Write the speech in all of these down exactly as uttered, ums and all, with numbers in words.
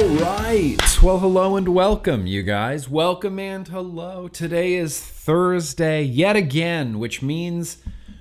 All right. Well, hello and welcome, you guys. Welcome and hello. Today is Thursday yet again, which means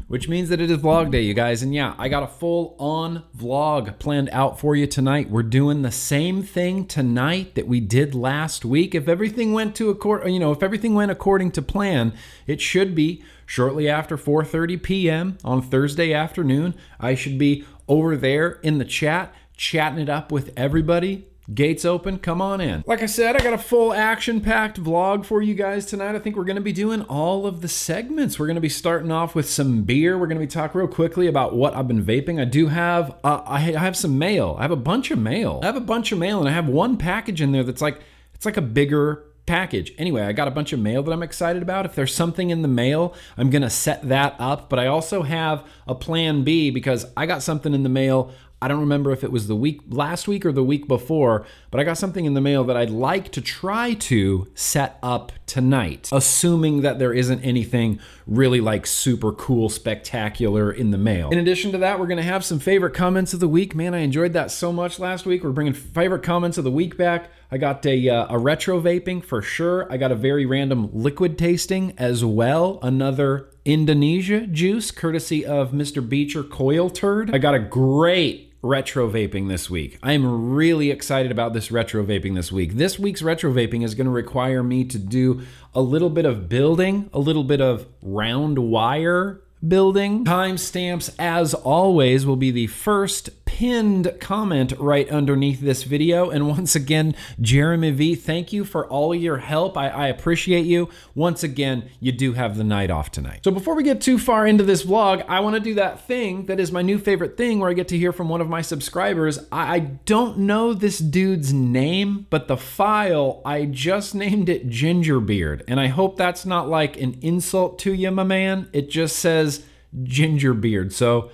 which means that it is vlog day, you guys. And yeah, I got a full-on vlog planned out for you tonight. We're doing the same thing tonight that we did last week. If everything went to according, you know, if everything went according to plan, it should be shortly after four thirty p.m. on Thursday afternoon. I should be over there in the chat, chatting it up with everybody. Gates open, come on in. Like I said, I got a full action-packed vlog for you guys tonight. I think we're gonna be doing all of the segments. We're gonna be starting off with some beer. We're gonna be talking real quickly about what I've been vaping. I do have, uh, I have some mail. I have a bunch of mail. I have a bunch of mail and I have one package in there that's like, it's like a bigger package. Anyway, I got a bunch of mail that I'm excited about. If there's something in the mail, I'm gonna set that up, but I also have a plan B because I got something in the mail. I don't remember if it was the week, last week or the week before, but I got something in the mail that I'd like to try to set up tonight, assuming that there isn't anything really like super cool, spectacular in the mail. In addition to that, we're gonna have some favorite comments of the week. Man, I enjoyed that so much last week. We're bringing favorite comments of the week back. I got a, uh, a retro vaping for sure. I got a very random liquid tasting as well. Another Indonesia juice, courtesy of Mister Beecher Coil Turd. I got a great retro vaping this week. I'm really excited about this retro vaping this week. This week's retro vaping is going to require me to do a little bit of building, a little bit of round wire building. Timestamps, as always, will be the first pinned comment right underneath this video. And once again, Jeremy V, thank you for all your help. I, I appreciate you. Once again, you do have the night off tonight. So before we get too far into this vlog, I want to do that thing that is my new favorite thing where I get to hear from one of my subscribers. I, I don't know this dude's name, but the file, I just named it Gingerbeard. And I hope that's not like an insult to you, my man. It just says Gingerbeard. So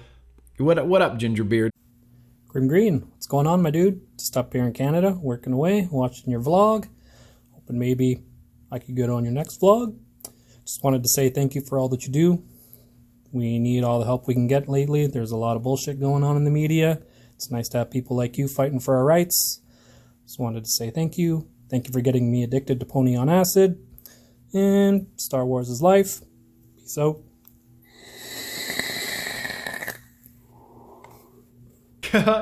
what, what up, Gingerbeard? Grim Green, what's going on, my dude? Just up here in Canada, working away, watching your vlog. Hoping maybe I could get on your next vlog. Just wanted to say thank you for all that you do. We need all the help we can get lately. There's a lot of bullshit going on in the media. It's nice to have people like you fighting for our rights. Just wanted to say thank you. Thank you for getting me addicted to Pony on Acid. And Star Wars is life. Peace out.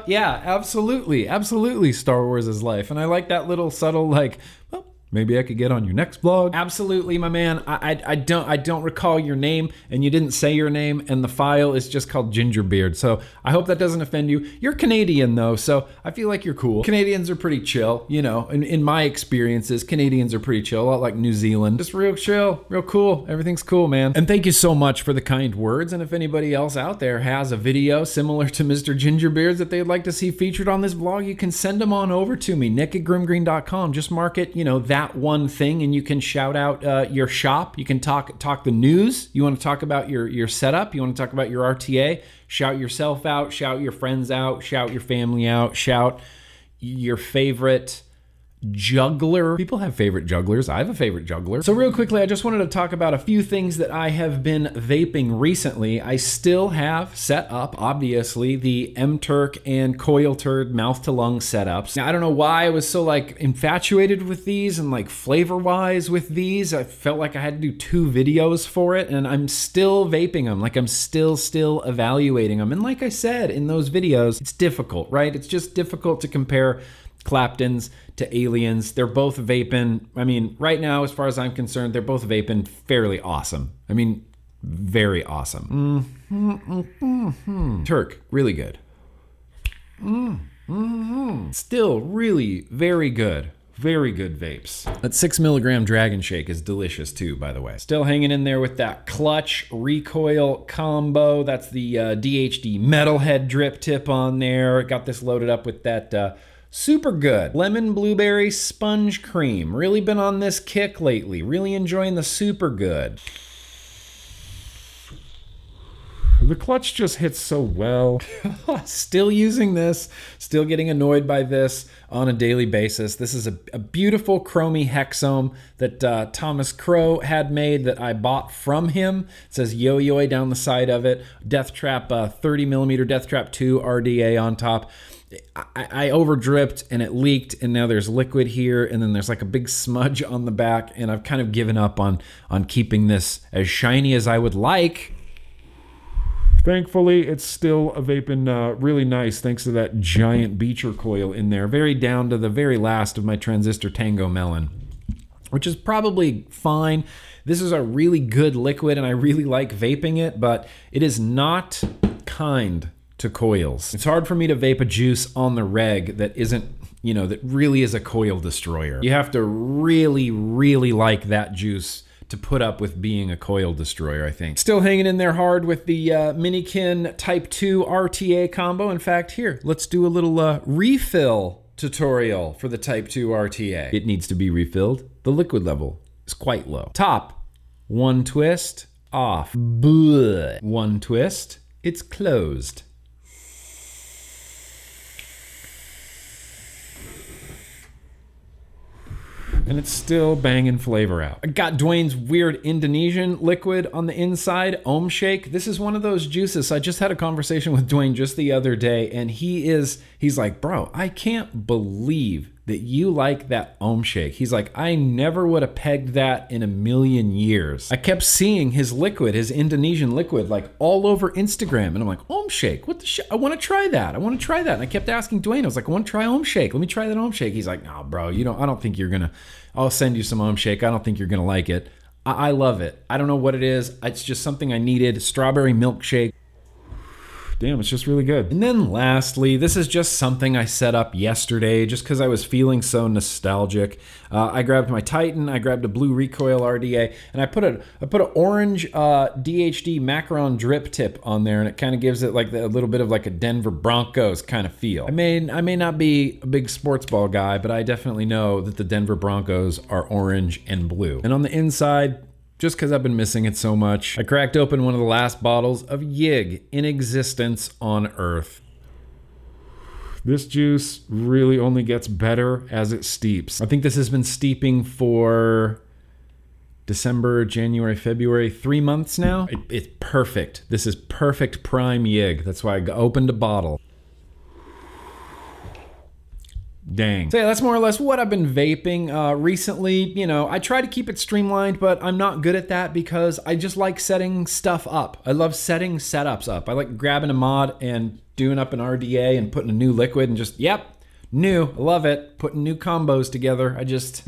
Yeah, absolutely. Absolutely, Star Wars is life. And I like that little subtle, like, well, maybe I could get on your next vlog. Absolutely, my man. I, I I don't I don't recall your name, and you didn't say your name, and the file is just called Gingerbeard. So I hope that doesn't offend you. You're Canadian, though, so I feel like you're cool. Canadians are pretty chill, you know. In, in my experiences, Canadians are pretty chill, a lot like New Zealand. Just real chill, real cool. Everything's cool, man. And thank you so much for the kind words. And if anybody else out there has a video similar to Mister Gingerbeard's that they'd like to see featured on this vlog, you can send them on over to me, nick at grim green dot com. Just mark it, you know, that one thing, and you can shout out uh, your shop. You can talk talk the news. You want to talk about your your setup. You want to talk about your R T A. Shout yourself out. Shout your friends out. Shout your family out. Shout your favorite juggler. People have favorite jugglers. I have a favorite juggler. So real quickly, I just wanted to talk about a few things that I have been vaping recently. I still have set up, obviously, the M-Turk and Coil Turd mouth-to-lung setups. Now, I don't know why I was so like infatuated with these and like flavor-wise with these. I felt like I had to do two videos for it, and I'm still vaping them. Like I'm still, still evaluating them. And like I said in those videos, it's difficult, right? It's just difficult to compare Claptons to aliens. They're both vaping. I mean, right now, as far as I'm concerned, they're both vaping fairly awesome. I mean, very awesome. Mm-hmm, mm-hmm. Turk, really good. Mm-hmm. Still really very good. Very good vapes. That six milligram dragon shake is delicious too, by the way. Still hanging in there with that Clutch Recoil combo. That's the uh, D H D metalhead drip tip on there. Got this loaded up with that uh, super good lemon blueberry sponge cream. Really been on this kick lately. Really enjoying the super good. The Clutch just hits so well. Still using this, still getting annoyed by this on a daily basis. This is a, a beautiful chromey hexome that uh, Thomas Crow had made that I bought from him. It says yo-yo down the side of it. Death Trap uh, thirty millimeter Death Trap two R D A on top. I, I overdripped and it leaked, and now there's liquid here, and then there's like a big smudge on the back, and I've kind of given up on on keeping this as shiny as I would like. Thankfully, it's still vaping uh, really nice thanks to that giant Beecher coil in there, very down to the very last of my Transistor Tango Melon, which is probably fine. This is a really good liquid, and I really like vaping it, but it is not kind to coils. It's hard for me to vape a juice on the reg that isn't, you know, that really is a coil destroyer. You have to really, really like that juice to put up with being a coil destroyer, I think. Still hanging in there hard with the uh, Minikin Type two R T A combo. In fact, here, let's do a little uh, refill tutorial for the Type two R T A. It needs to be refilled. The liquid level is quite low. Top, one twist, off. Bleh. One twist, it's closed. And it's still banging flavor out. I got Dwayne's weird Indonesian liquid on the inside, Om Shake. This is one of those juices. I just had a conversation with Dwayne just the other day, and he is, he's like, bro, I can't believe that you like that Om Shake. He's like, I never would have pegged that in a million years. I kept seeing his liquid, his Indonesian liquid, like all over Instagram. And I'm like, Om Shake, what the shit? I wanna try that, I wanna try that. And I kept asking Dwayne, I was like, I wanna try Om Shake, let me try that Om Shake. He's like, nah, bro, you don't, I don't think you're gonna, I'll send you some Om Shake, I don't think you're gonna like it. I, I love it, I don't know what it is, it's just something I needed, strawberry milkshake. Damn, it's just really good. And then lastly, this is just something I set up yesterday just because I was feeling so nostalgic. Uh, I grabbed my Titan, I grabbed a Blue Recoil R D A, and I put a I put an orange uh, D H D Macaron drip tip on there, and it kind of gives it like the, a little bit of like a Denver Broncos kind of feel. I may, I may not be a big sports ball guy, but I definitely know that the Denver Broncos are orange and blue. And on the inside, just because I've been missing it so much, I cracked open one of the last bottles of Yig in existence on Earth. This juice really only gets better as it steeps. I think this has been steeping for December, January, February, three months now. It, it's perfect. This is perfect prime Yig. That's why I opened a bottle. Dang. So yeah, that's more or less what I've been vaping uh, recently. You know, I try to keep it streamlined, but I'm not good at that because I just like setting stuff up. I love setting setups up. I like grabbing a mod and doing up an R D A and putting a new liquid and just, yep, new, I love it. Putting new combos together. I just,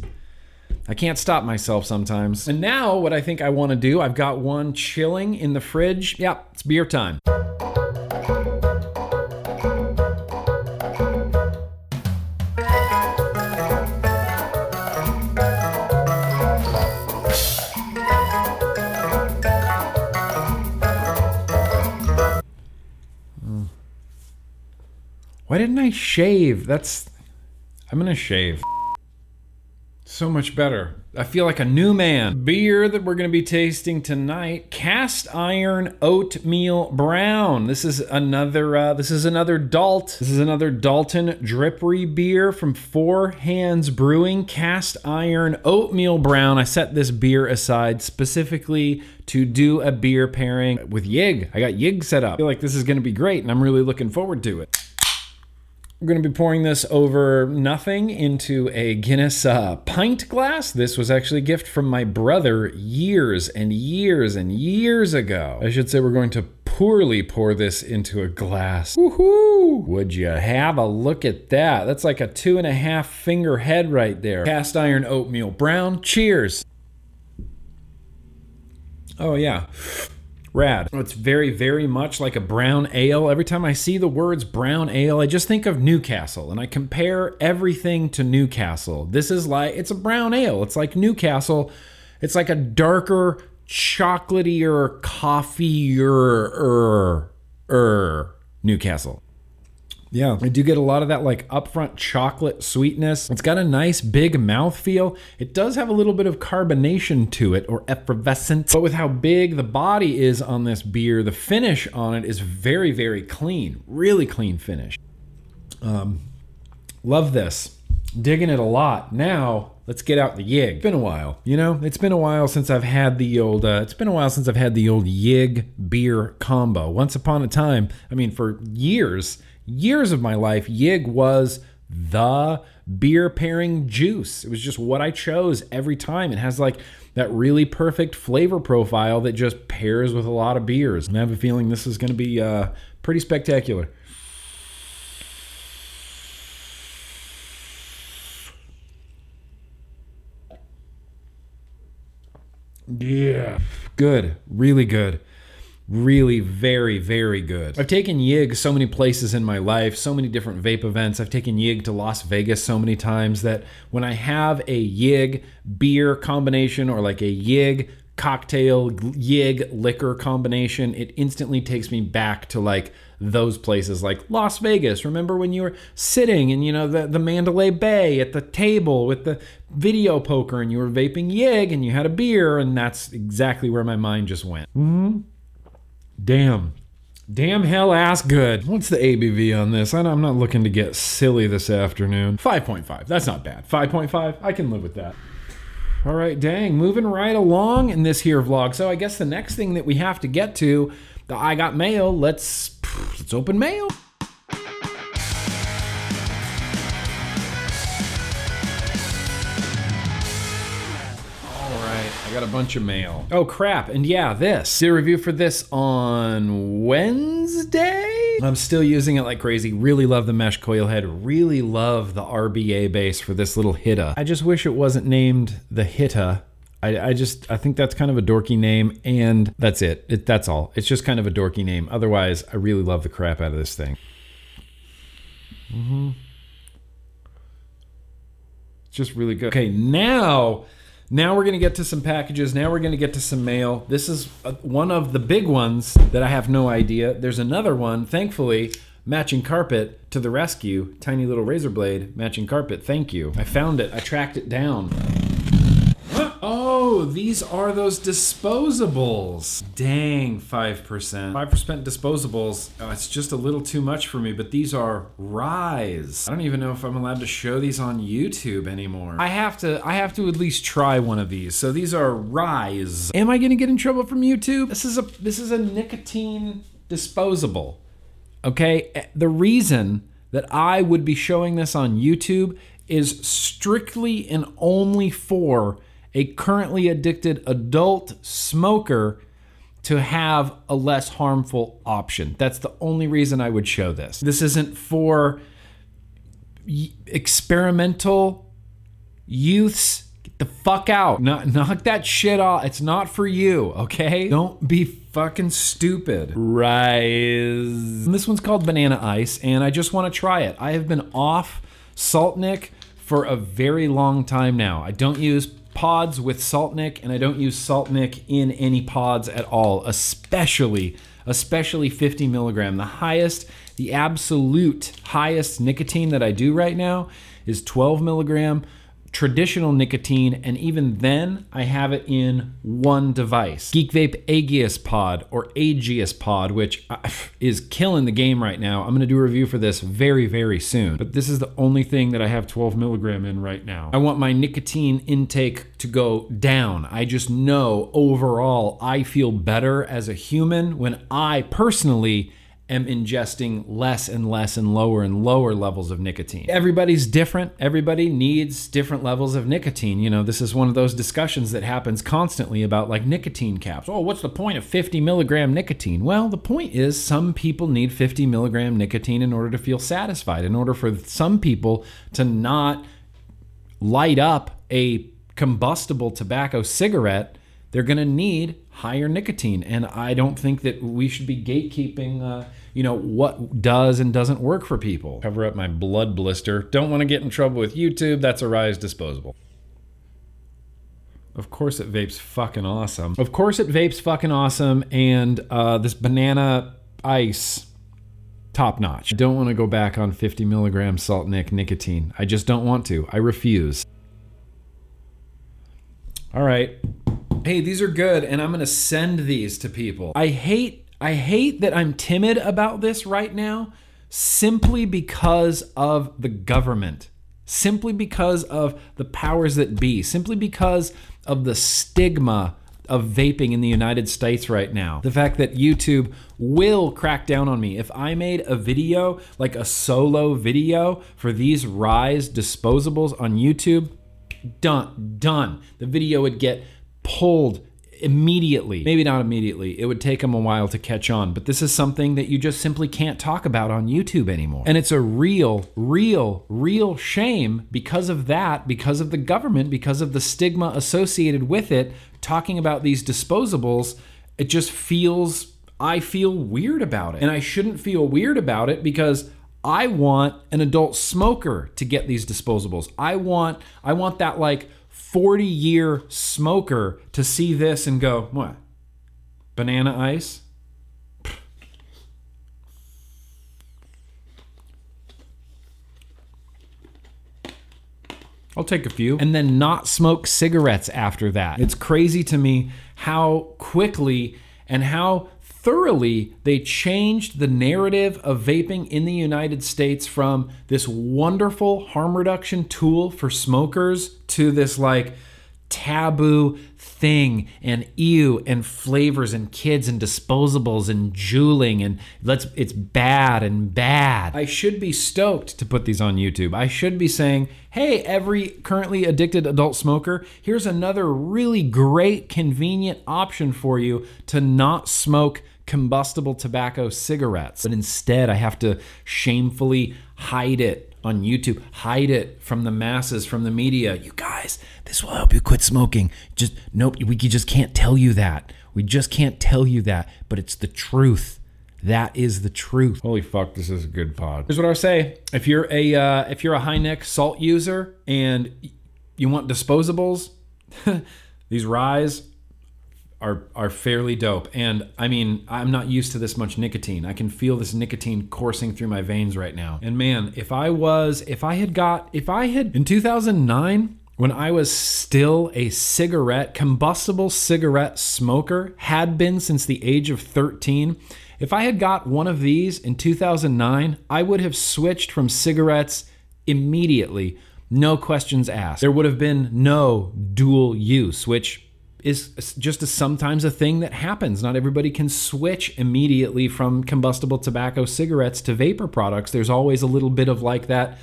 I can't stop myself sometimes. And now what I think I want to do, I've got one chilling in the fridge. Yep, it's beer time. Why didn't I shave? That's, I'm gonna shave. So much better. I feel like a new man. Beer that we're gonna be tasting tonight, Cast Iron Oatmeal Brown. This is another, uh, this is another Dalt. This is another Dalton Drippery beer from Four Hands Brewing, Cast Iron Oatmeal Brown. I set this beer aside specifically to do a beer pairing with Yig. I got Yig set up. I feel like this is gonna be great, and I'm really looking forward to it. We're going to be pouring this over nothing into a Guinness uh, pint glass. This was actually a gift from my brother years and years and years ago. I should say we're going to poorly pour this into a glass. Woohoo! Would you have a look at that? That's like a two and a half finger head right there. Cast Iron Oatmeal Brown. Cheers! Oh yeah. Rad. It's very, very much like a brown ale. Every time I see the words brown ale, I just think of Newcastle, and I compare everything to Newcastle. This is like, it's a brown ale. It's like Newcastle. It's like a darker, chocolatier, coffeeier, er, Newcastle. Yeah, I do get a lot of that like upfront chocolate sweetness. It's got a nice big mouthfeel. It does have a little bit of carbonation to it, or effervescent. But with how big the body is on this beer, the finish on it is very, very clean. Really clean finish. Um, love this. Digging it a lot. Now, Let's get out the yig. It's been a while. You know, it's been a while since I've had the old, uh, it's been a while since I've had the old yig beer combo. Once upon a time, I mean, for years, years of my life, yig was the beer pairing juice. It was just what I chose every time. It has like that really perfect flavor profile that just pairs with a lot of beers. And I have a feeling this is going to be uh, pretty spectacular. Yeah. Good. Really good. Really very, very good. I've taken yig so many places in my life, so many different vape events. I've taken yig to Las Vegas so many times that when I have a yig beer combination or like a yig cocktail, yig liquor combination, it instantly takes me back to like those places like Las Vegas. Remember when you were sitting in, you know, the, the Mandalay Bay at the table with the video poker and you were vaping yig and you had a beer, and that's exactly where my mind just went. Mm-hmm. Damn. Damn hell ass good. What's the A B V on this? I'm not looking to get silly this afternoon. five point five. That's not bad. five point five. I can live with that. All right, dang. Moving right along in this here vlog. So I guess the next thing that we have to get to, the I Got Mail. Let's, let's open mail. Got a bunch of mail. Oh crap, and yeah, this. Did a review for this on Wednesday? I'm still using it like crazy. Really love the mesh coil head. Really love the R B A base for this little Hitta. I just wish it wasn't named the Hitta. I, I just, I think that's kind of a dorky name, and that's it. it. That's all. It's just kind of a dorky name. Otherwise, I really love the crap out of this thing. Mm-hmm. It's just really good. Okay, now... Now we're going to get to some packages. Now we're going to get to some mail. This is one of the big ones that I have no idea. There's another one, thankfully, matching carpet to the rescue. Tiny little razor blade, matching carpet. Thank you. I found it. I tracked it down. Oh, these are those disposables. Dang, five percent. five percent disposables. Oh, it's just a little too much for me, but these are Rye's. I don't even know if I'm allowed to show these on YouTube anymore. I have to I have to at least try one of these. So these are Rye's. Am I gonna get in trouble from YouTube? This is a this is a nicotine disposable. Okay? The reason that I would be showing this on YouTube is strictly and only for a currently addicted adult smoker to have a less harmful option. That's the only reason I would show this. This isn't for experimental youths. Get the fuck out. Knock, knock that shit off. It's not for you, okay? Don't be fucking stupid. Rise. And this one's called Banana Ice, and I just wanna try it. I have been off Saltnik for a very long time now. I don't use pods with Saltnik, and I don't use Saltnik in any pods at all, especially, especially fifty milligram. The highest, the absolute highest nicotine that I do right now is twelve milligram traditional nicotine, and even then I have it in one device. Geek Vape Aegis Pod or Aegis Pod, which is killing the game right now. I'm gonna do a review for this very, very soon, but this is the only thing that I have twelve milligram in right now. I want my nicotine intake to go down. I just know overall I feel better as a human when I personally am ingesting less and less and lower and lower levels of nicotine. Everybody's different. Everybody needs different levels of nicotine. You know, this is one of those discussions that happens constantly about like nicotine caps. Oh, what's the point of fifty milligram nicotine? Well, the point is some people need fifty milligram nicotine in order to feel satisfied, in order for some people to not light up a combustible tobacco cigarette. They're gonna need higher nicotine, and I don't think that we should be gatekeeping, uh, you know, what does and doesn't work for people. Cover up my blood blister. Don't want to get in trouble with YouTube. That's a Rise disposable. Of course it vapes fucking awesome. Of course it vapes fucking awesome, and uh, this Banana Ice, top notch. I don't want to go back on fifty milligram Saltnik nicotine. I just don't want to. I refuse. All right. Hey, these are good, and I'm gonna send these to people. I hate, I hate that I'm timid about this right now simply because of the government. simply because of the powers that be, simply because of the stigma of vaping in the United States right now. The fact that YouTube will crack down on me. If I made a video, like a solo video for these Rye disposables on YouTube, done, done. The video would get pulled immediately. Maybe not immediately. It would take them a while to catch on, but this is something that you just simply can't talk about on YouTube anymore. And it's a real, real, real shame because of that, because of the government, because of the stigma associated with it. Talking about these disposables, it just feels, I feel weird about it. And I shouldn't feel weird about it because I want an adult smoker to get these disposables. I want, I want that like forty year smoker to see this and go, what? Banana ice? I'll take a few. And then not smoke cigarettes after that. It's crazy to me how quickly and how thoroughly they changed the narrative of vaping in the United States from this wonderful harm reduction tool for smokers to this like taboo thing and ew and flavors and kids and disposables and juuling and let's, it's bad and bad. I should be stoked to put these on YouTube. I should be saying, hey, every currently addicted adult smoker, here's another really great convenient option for you to not smoke combustible tobacco cigarettes. But instead I have to shamefully hide it on YouTube, hide it from the masses, from the media. You guys, this will help you quit smoking. Just, nope, we just can't tell you that. We just can't tell you that, but it's the truth. That is the truth. Holy fuck, this is a good pod. Here's what I say. If you're a, uh, if you're a high neck salt user and you want disposables, these Ryes are, are fairly dope. And I mean, I'm not used to this much nicotine. I can feel this nicotine coursing through my veins right now. And man, if I was, if I had got, if I had, in two thousand nine, when I was still a cigarette, combustible cigarette smoker, had been since the age of thirteen, if I had got one of these in two thousand nine, I would have switched from cigarettes immediately, no questions asked. There would have been no dual use, which is just a, sometimes a thing that happens. Not everybody can switch immediately from combustible tobacco cigarettes to vapor products. There's always a little bit of like that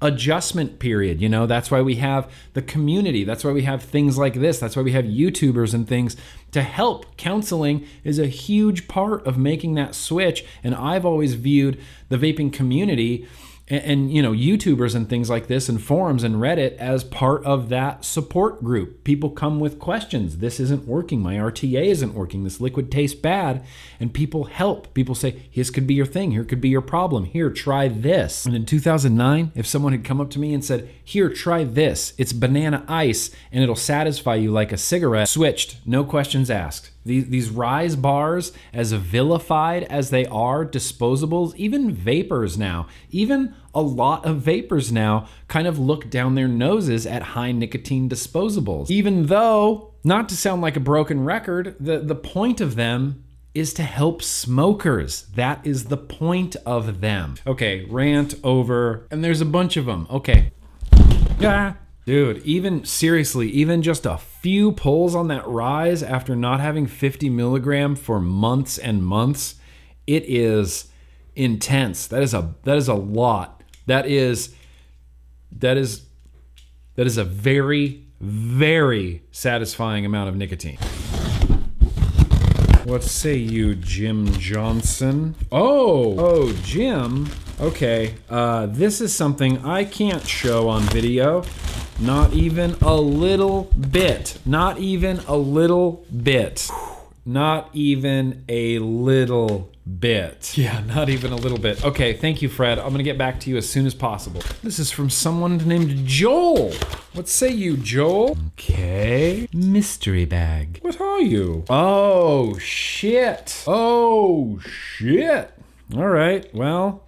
adjustment period, you know? That's why we have the community. That's why we have things like this. That's why we have YouTubers and things to help. Counseling is a huge part of making that switch. And I've always viewed the vaping community And, and, you know, YouTubers and things like this and forums and Reddit as part of that support group. People come with questions. This isn't working. My R T A isn't working. This liquid tastes bad. And people help. People say, this could be your thing. Here could be your problem. Here, try this. And in two thousand nine, if someone had come up to me and said, here, try this. It's banana ice and it'll satisfy you like a cigarette. Switched. No questions asked. These, these Rye bars, as vilified as they are, disposables, even vapors now, even a lot of vapors now kind of look down their noses at high nicotine disposables. Even though, not to sound like a broken record, the, the point of them is to help smokers. That is the point of them. Okay, rant over, and there's a bunch of them. Okay. Yeah. Dude, even seriously, even just a few pulls on that Rye after not having fifty milligram for months and months, it is intense. That is a that is a lot. That is that is that is a very, very satisfying amount of nicotine. What say you, Jim Johnson? Oh, oh, Jim. Okay, uh, this is something I can't show on video. Not even a little bit. Not even a little bit. Not even a little bit. Yeah, not even a little bit. Okay, thank you, Fred. I'm gonna get back to you as soon as possible. This is from someone named Joel. What say you, Joel? Okay. Mystery bag. What are you? Oh, shit. Oh, shit. All right, well.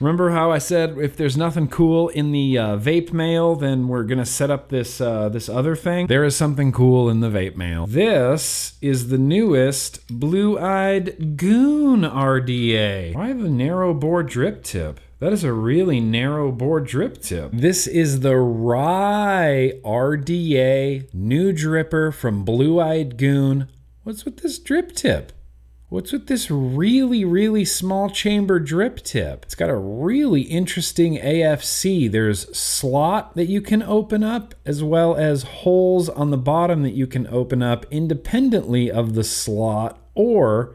Remember how I said if there's nothing cool in the uh, vape mail, then we're gonna set up this uh, this other thing? There is something cool in the vape mail. This is the newest Blue Eyed Goon R D A. Why the narrow bore drip tip? That is a really narrow bore drip tip. This is the Rye R D A new dripper from Blue Eyed Goon. What's with this drip tip? What's with this really, really small chamber drip tip? It's got a really interesting A F C. There's slot that you can open up, as well as holes on the bottom that you can open up independently of the slot, or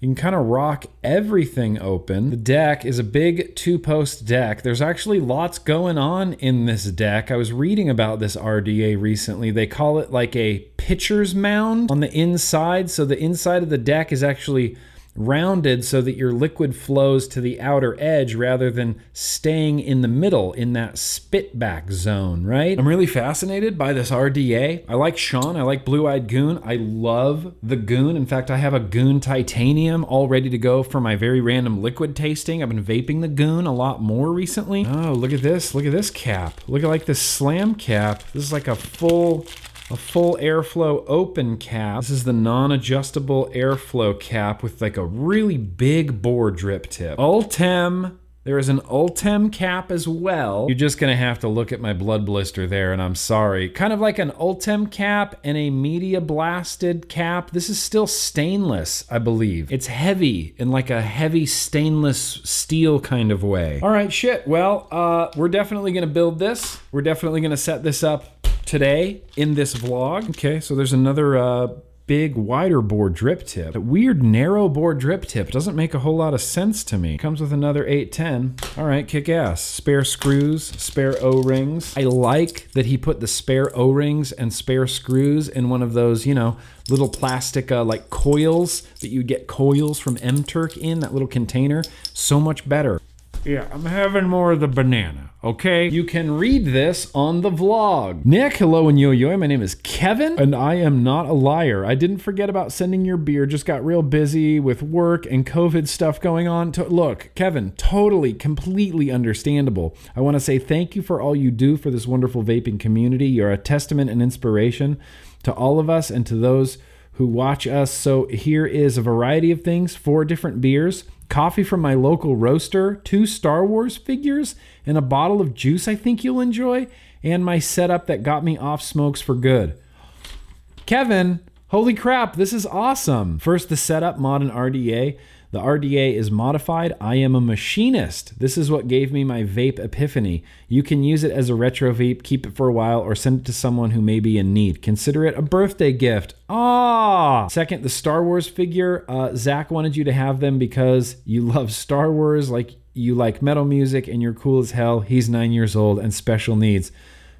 you can kind of rock everything open. The deck is a big two-post deck. There's actually lots going on in this deck. I was reading about this R D A recently. They call it like a pitcher's mound on the inside. So the inside of the deck is actually rounded so that your liquid flows to the outer edge rather than staying in the middle in that spit back zone, right? I'm really fascinated by this R D A. I like Sean. I like Blue Eyed Goon. I love the Goon. In fact, I have a Goon Titanium all ready to go for my very random liquid tasting. I've been vaping the Goon a lot more recently. Oh, look at this. Look at this cap. Look at like this slam cap. This is like a full... A full airflow open cap. This is the non-adjustable airflow cap with like a really big bore drip tip. Ultem. There is an Ultem cap as well. You're just gonna have to look at my blood blister there, and I'm sorry. Kind of like an Ultem cap and a media blasted cap. This is still stainless, I believe. It's heavy in like a heavy stainless steel kind of way. All right, shit. Well, uh, we're definitely gonna build this. We're definitely gonna set this up today in this vlog. Okay, so there's another uh, big wider bore drip tip. That weird narrow bore drip tip doesn't make a whole lot of sense to me. Comes with another eight ten. All right, kick ass. Spare screws, spare O-rings. I like that he put the spare O-rings and spare screws in one of those, you know, little plastic uh, like coils that you get coils from M-Turk in, that little container. So much better. Yeah, I'm having more of the banana, okay? You can read this on the vlog. Nick, hello and yo-yo. My name is Kevin, and I am not a liar. I didn't forget about sending your beer. Just got real busy with work and COVID stuff going on. To- Look, Kevin, totally, completely understandable. I want to say thank you for all you do for this wonderful vaping community. You're a testament and inspiration to all of us and to those who watch us. So here is a variety of things, four different beers, coffee from my local roaster, two Star Wars figures, and a bottle of juice I think you'll enjoy, and my setup that got me off smokes for good. Kevin, holy crap, this is awesome. First, the setup, mod and R D A. The R D A is modified. I am a machinist. This is what gave me my vape epiphany. You can use it as a retro vape, keep it for a while, or send it to someone who may be in need. Consider it a birthday gift. Ah! Second, the Star Wars figure. Uh, Zach wanted you to have them because you love Star Wars, like you like metal music, and you're cool as hell. He's nine years old and special needs.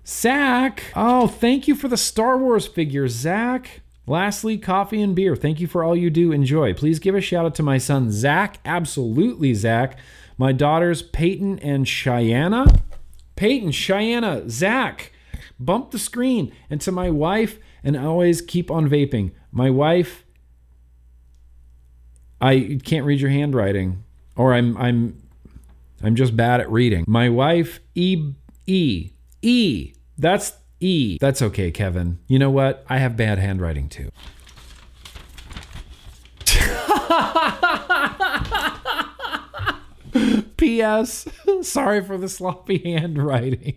Zach! Oh, thank you for the Star Wars figure, Zach. Lastly, coffee and beer. Thank you for all you do. Enjoy. Please give a shout out to my son, Zach. Absolutely, Zach. My daughters, Peyton and Cheyenne. Peyton, Cheyenne, Zach. Bump the screen. And to my wife, and always keep on vaping. My wife, I can't read your handwriting, or I'm I'm I'm just bad at reading. My wife, E E E. That's E. That's okay, Kevin. You know what? I have bad handwriting too. P S Sorry for the sloppy handwriting.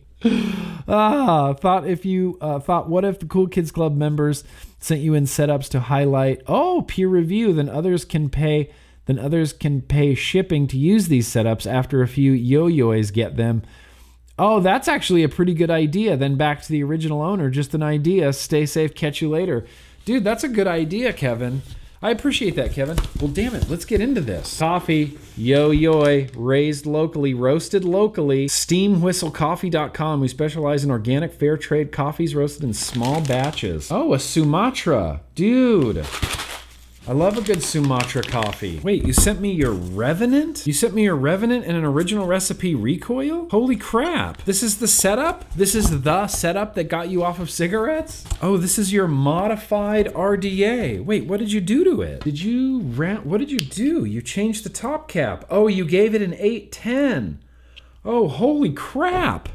Ah, thought if you uh, thought, what if the Cool Kids Club members sent you in setups to highlight? Oh, peer review. Then others can pay. Then others can pay shipping to use these setups. After a few yo-yos get them. Oh, that's actually a pretty good idea. Then back to the original owner, just an idea. Stay safe, catch you later. Dude, that's a good idea, Kevin. I appreciate that, Kevin. Well, damn it, let's get into this. Coffee, yo-yo, raised locally, roasted locally, steam whistle coffee dot com. We specialize in organic fair trade coffees roasted in small batches. Oh, a Sumatra. Dude. I love a good Sumatra coffee. Wait, you sent me your Revenant? You sent me your Revenant and an Original Recipe Recoil? Holy crap. This is the setup? This is the setup that got you off of cigarettes? Oh, this is your modified R D A. Wait, what did you do to it? Did you round, what did you do? You changed the top cap. Oh, you gave it an eight ten. Oh, holy crap.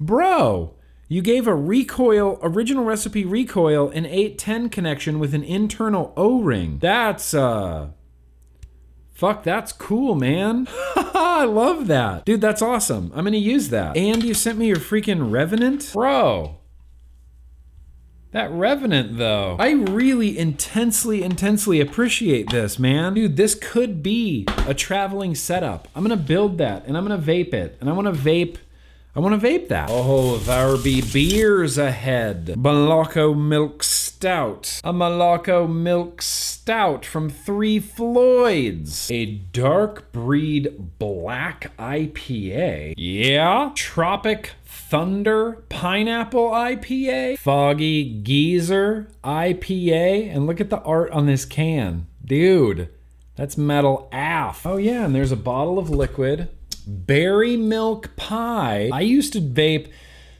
Bro. You gave a recoil, Original Recipe Recoil, an eight ten connection with an internal O-ring. That's, uh, Fuck, that's cool, man. I love that. Dude, that's awesome. I'm going to use that. And you sent me your freaking Revenant? Bro. That Revenant, though. I really intensely, intensely appreciate this, man. Dude, this could be a traveling setup. I'm going to build that, and I'm going to vape it. And I want to vape... I want to vape that. Oh, there be beers ahead. Malaco Milk Stout. A Malaco Milk Stout from Three Floyds. A dark breed black I P A. Yeah. Tropic Thunder Pineapple I P A. Foggy Geezer I P A. And look at the art on this can. Dude, that's metal A F. Oh yeah, and there's a bottle of liquid. Berry Milk Pie. I used to vape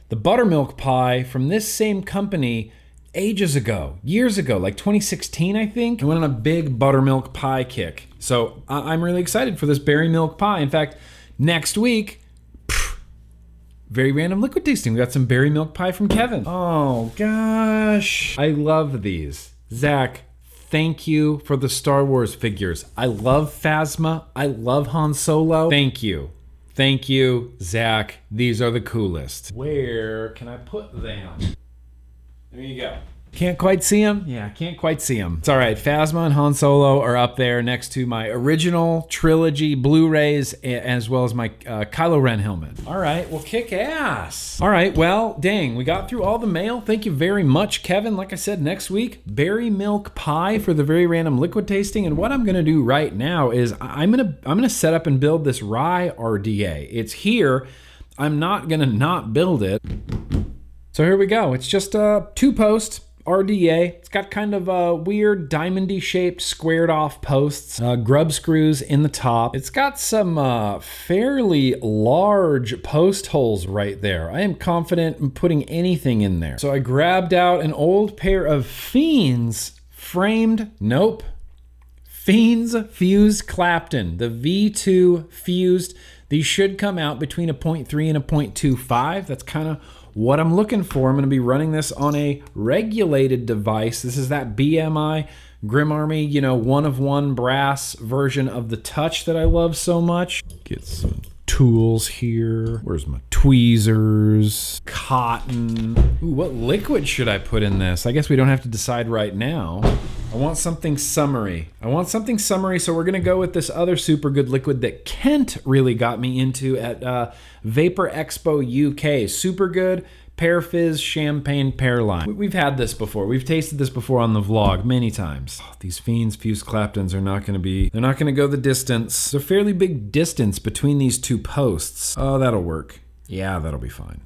the buttermilk pie from this same company ages ago, years ago, like twenty sixteen, I think. I went on a big buttermilk pie kick. So I- I'm really excited for this berry milk pie. In fact, next week, pff, very random liquid tasting. We got some berry milk pie from Kevin. Oh gosh. I love these. Zach, thank you for the Star Wars figures. I love Phasma. I love Han Solo. Thank you. Thank you, Zach. These are the coolest. Where can I put them? There you go. Can't quite see them? Yeah, can't quite see them. It's all right. Phasma and Han Solo are up there next to my original trilogy Blu-rays as well as my uh, Kylo Ren helmet. All right, well, kick ass. All right, well, dang, we got through all the mail. Thank you very much, Kevin. Like I said, next week, berry milk pie for the very random liquid tasting. And what I'm going to do right now is I'm going to I'm going to set up and build this Rye R D A. It's here. I'm not going to not build it. So here we go. It's just a uh, two post. R D A. It's got kind of a weird diamondy shaped squared off posts, uh, grub screws in the top. It's got some uh, fairly large post holes right there. I am confident in putting anything in there. So I grabbed out an old pair of Fiends framed, nope, Fiends Fused Clapton, the V two Fused. These should come out between a point three and a point two five. That's kind of what I'm looking for. I'm going to be running this on a regulated device. This is that B M I Grim Army, you know, one of one brass version of the Touch that I love so much. Get some tools here. Where's my tweezers? Cotton. Ooh, what liquid should I put in this? I guess we don't have to decide right now. I want something summery. I want something summery, so we're gonna go with this other super good liquid that Kent really got me into at uh, Vapor Expo U K. Super good Pear Fizz Champagne Pear Lime. We've had this before. We've tasted this before on the vlog many times. Oh, these Fiends Fused Claptons are not gonna be, they're not gonna go the distance. There's a fairly big distance between these two posts. Oh, that'll work. Yeah, that'll be fine.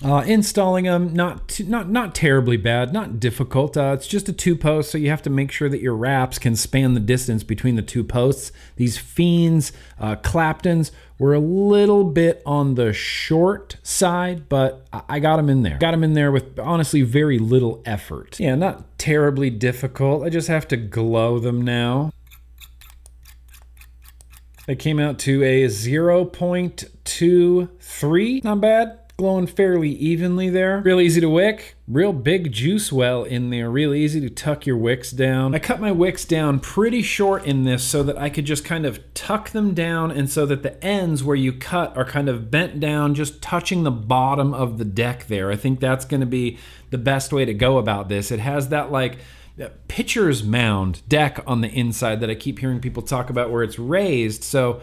Uh, installing them, not too, not not terribly bad, not difficult. Uh, it's just a two post, so you have to make sure that your wraps can span the distance between the two posts. These Fiends uh, Claptons were a little bit on the short side, but I, I got them in there. Got them in there with honestly very little effort. Yeah, not terribly difficult. I just have to glow them now. They came out to a zero point two three, not bad. Glowing fairly evenly there. Real easy to wick. Real big juice well in there. Real easy to tuck your wicks down. I cut my wicks down pretty short in this so that I could just kind of tuck them down and so that the ends where you cut are kind of bent down, just touching the bottom of the deck there. I think that's gonna be the best way to go about this. It has that like pitcher's mound deck on the inside that I keep hearing people talk about where it's raised. So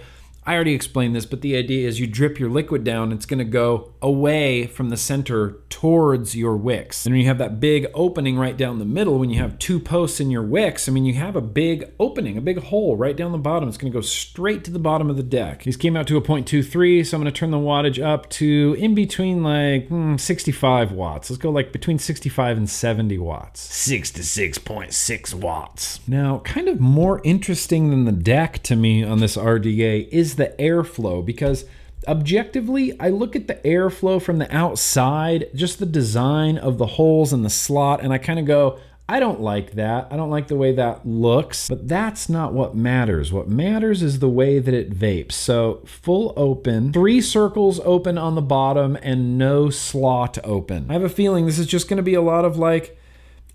I already explained this, but the idea is you drip your liquid down, it's gonna go away from the center towards your wicks. And when you have that big opening right down the middle, when you have two posts in your wicks, I mean, you have a big opening, a big hole right down the bottom. It's gonna go straight to the bottom of the deck. These came out to a point two three, so I'm gonna turn the wattage up to in between like mm, sixty-five watts. Let's go like between sixty-five and seventy watts. sixty-six point six watts. Now, kind of more interesting than the deck to me on this R D A is the airflow, because objectively I look at the airflow from the outside, just the design of the holes and the slot, and I kind of go, I don't like that. I don't like the way that looks, but that's not what matters. What matters is the way that it vapes. So full open, three circles open on the bottom and no slot open. I have a feeling this is just going to be a lot of like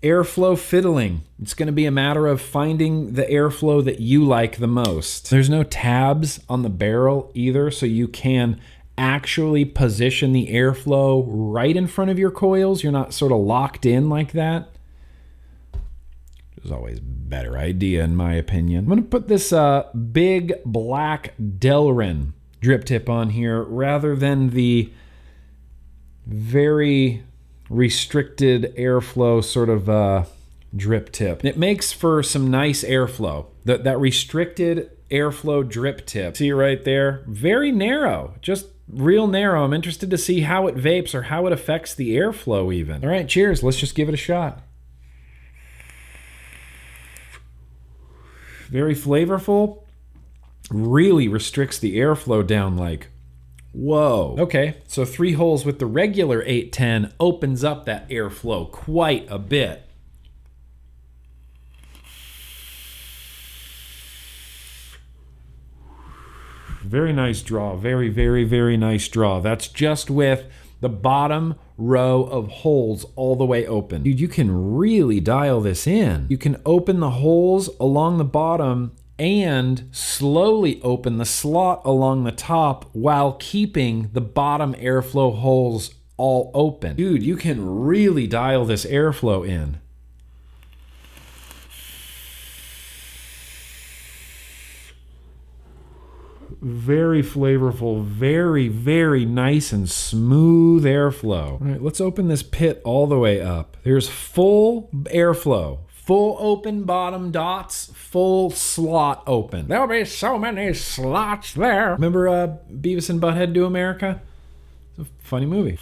Airflow fiddling. It's going to be a matter of finding the airflow that you like the most. There's no tabs on the barrel either, so you can actually position the airflow right in front of your coils. You're not sort of locked in like that. There's always a better idea, in my opinion. I'm going to put this uh, big black Delrin drip tip on here rather than the very restricted airflow sort of uh, drip tip. It makes for some nice airflow. That that restricted airflow drip tip, see right there, very narrow, just real narrow. I'm interested to see how it vapes or how it affects the airflow even. All right, cheers. Let's just give it a shot. Very flavorful. Really restricts the airflow down like, whoa. Okay, so three holes with the regular eight ten opens up that airflow quite a bit. Very nice draw. Very, very, very nice draw. That's just with the bottom row of holes all the way open. Dude, you can really dial this in. You can open the holes along the bottom and slowly open the slot along the top while keeping the bottom airflow holes all open. Dude, you can really dial this airflow in. Very flavorful, very, very nice and smooth airflow. All right, let's open this pit all the way up. There's full airflow. Full open bottom dots, full slot open. There'll be so many slots there. Remember uh, Beavis and Butthead Do America? It's a funny movie.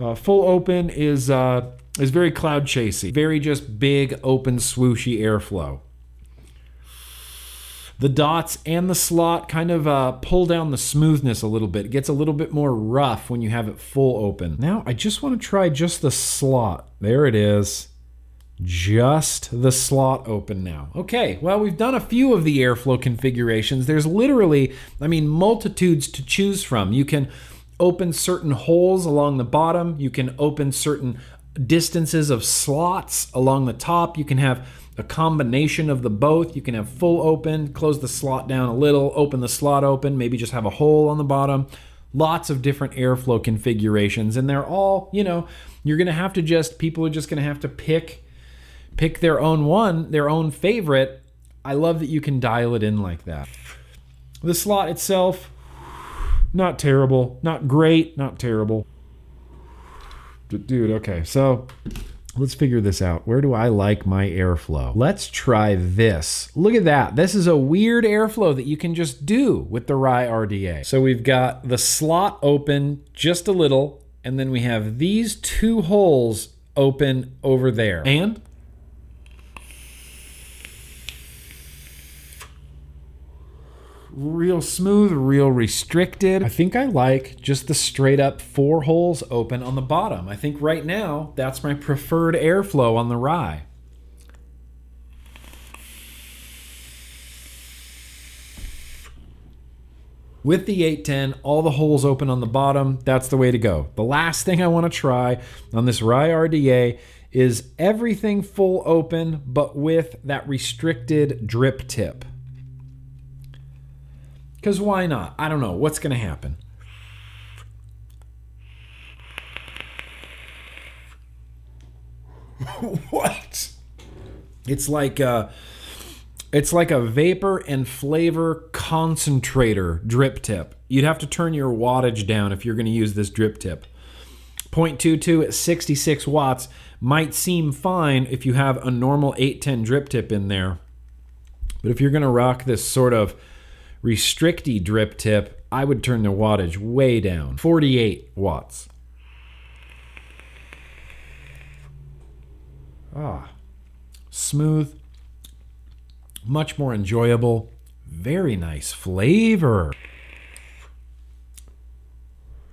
Uh, full open is uh, is very cloud chasey, very just big open swooshy airflow. The dots and the slot kind of uh, pull down the smoothness a little bit. It gets a little bit more rough when you have it full open. Now, I just want to try just the slot. There it is. Just the slot open now. Okay, well, we've done a few of the airflow configurations. There's literally, I mean, multitudes to choose from. You can open certain holes along the bottom. You can open certain distances of slots along the top. You can have a combination of the both. You can have full open, close the slot down a little, open the slot open, maybe just have a hole on the bottom. Lots of different airflow configurations, and they're all, you know, you're gonna have to just, people are just gonna have to pick pick their own one, their own favorite. I love that you can dial it in like that. The slot itself, not terrible, not great, not terrible. Dude, okay, so let's figure this out. Where do I like my airflow? Let's try this. Look at that. This is a weird airflow that you can just do with the Rye R D A. So we've got the slot open just a little, and then we have these two holes open over there. And real smooth, real restricted. I think I like just the straight up four holes open on the bottom. I think right now, that's my preferred airflow on the Rye. With the eight ten, all the holes open on the bottom, that's the way to go. The last thing I wanna try on this Rye R D A is everything full open, but with that restricted drip tip. Because why not? I don't know what's going to happen. What? It's like a, it's like a vapor and flavor concentrator drip tip. You'd have to turn your wattage down if you're going to use this drip tip. point two two at sixty-six watts might seem fine if you have a normal eight ten drip tip in there. But if you're going to rock this sort of restricty drip tip, I would turn the wattage way down, forty-eight watts. Ah, smooth, much more enjoyable, very nice flavor.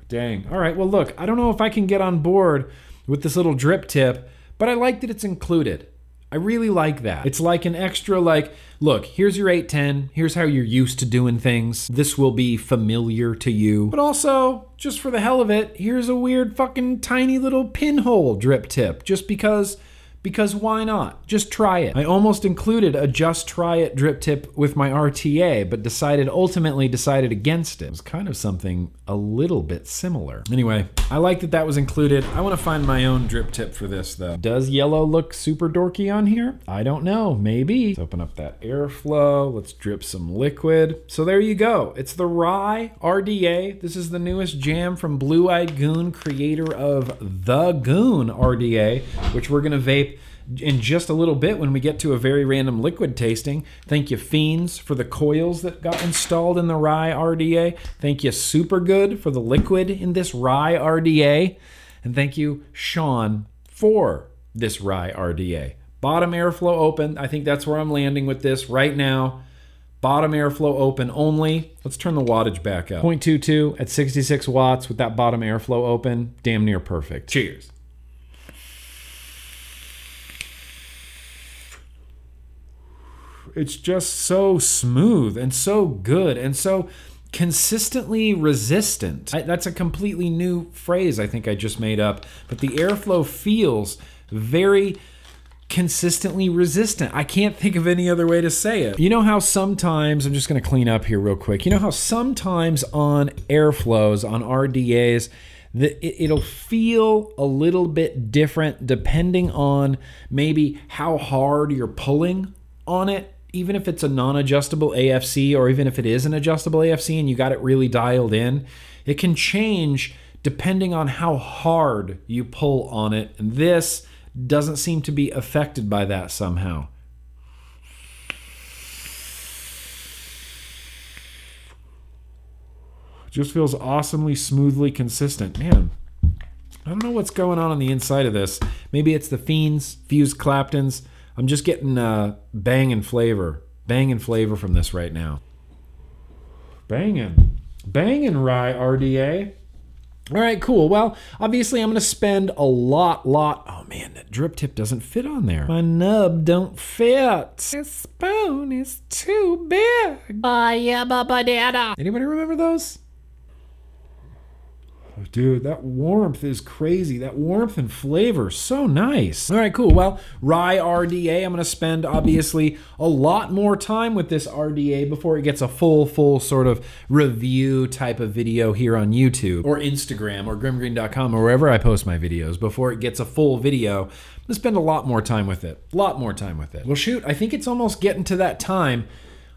Dang, all right, well look, I don't know if I can get on board with this little drip tip, but I like that it's included. I really like that. It's like an extra, like, look, here's your eight ten, here's how you're used to doing things, this will be familiar to you, but also, just for the hell of it, here's a weird fucking tiny little pinhole drip tip, just because, because why not? Just try it. I almost included a just try it drip tip with my R T A, but decided, ultimately decided against it. It was kind of something a little bit similar. Anyway, I like that that was included. I want to find my own drip tip for this though. Does yellow look super dorky on here? I don't know, maybe. Let's open up that airflow. Let's drip some liquid. So there you go. It's the Rye R D A. This is the newest jam from Blue Eyed Goon, creator of The Goon R D A, which we're gonna vape in just a little bit when we get to a very random liquid tasting. Thank you, Fiends, for the coils that got installed in the Rye R D A. Thank you, Super Good, for the liquid in this Rye R D A. And thank you, Sean, for this Rye R D A. Bottom airflow open. I think that's where I'm landing with this right now. Bottom airflow open only. Let's turn the wattage back up. zero point two two at sixty-six watts with that bottom airflow open. Damn near perfect. Cheers. It's just so smooth and so good and so consistently resistant. I, that's a completely new phrase I think I just made up, but the airflow feels very consistently resistant. I can't think of any other way to say it. You know how sometimes, I'm just gonna clean up here real quick, you know how sometimes on airflows, on R D As, The, it'll feel a little bit different depending on maybe how hard you're pulling on it, even if it's a non-adjustable A F C, or even if it is an adjustable A F C and you got it really dialed in, it can change depending on how hard you pull on it. And this doesn't seem to be affected by that somehow. It just feels awesomely, smoothly consistent. Man, I don't know what's going on on the inside of this. Maybe it's the Fiends, Fused Claptons. I'm just getting uh, banging flavor, banging flavor from this right now. Banging, banging Rye R D A. All right, cool. Well, obviously I'm gonna spend a lot, lot. Oh man, that drip tip doesn't fit on there. My nub don't fit. This spoon is too big. I am a banana. Anybody remember those? Dude, that warmth is crazy. That warmth and flavor, so nice. All right, cool. Well, Rye R D A, I'm going to spend, obviously, a lot more time with this R D A before it gets a full, full sort of review type of video here on YouTube or Instagram or grim green dot com or wherever I post my videos. Before it gets a full video, I'm going to spend a lot more time with it. A lot more time with it. Well, shoot, I think it's almost getting to that time.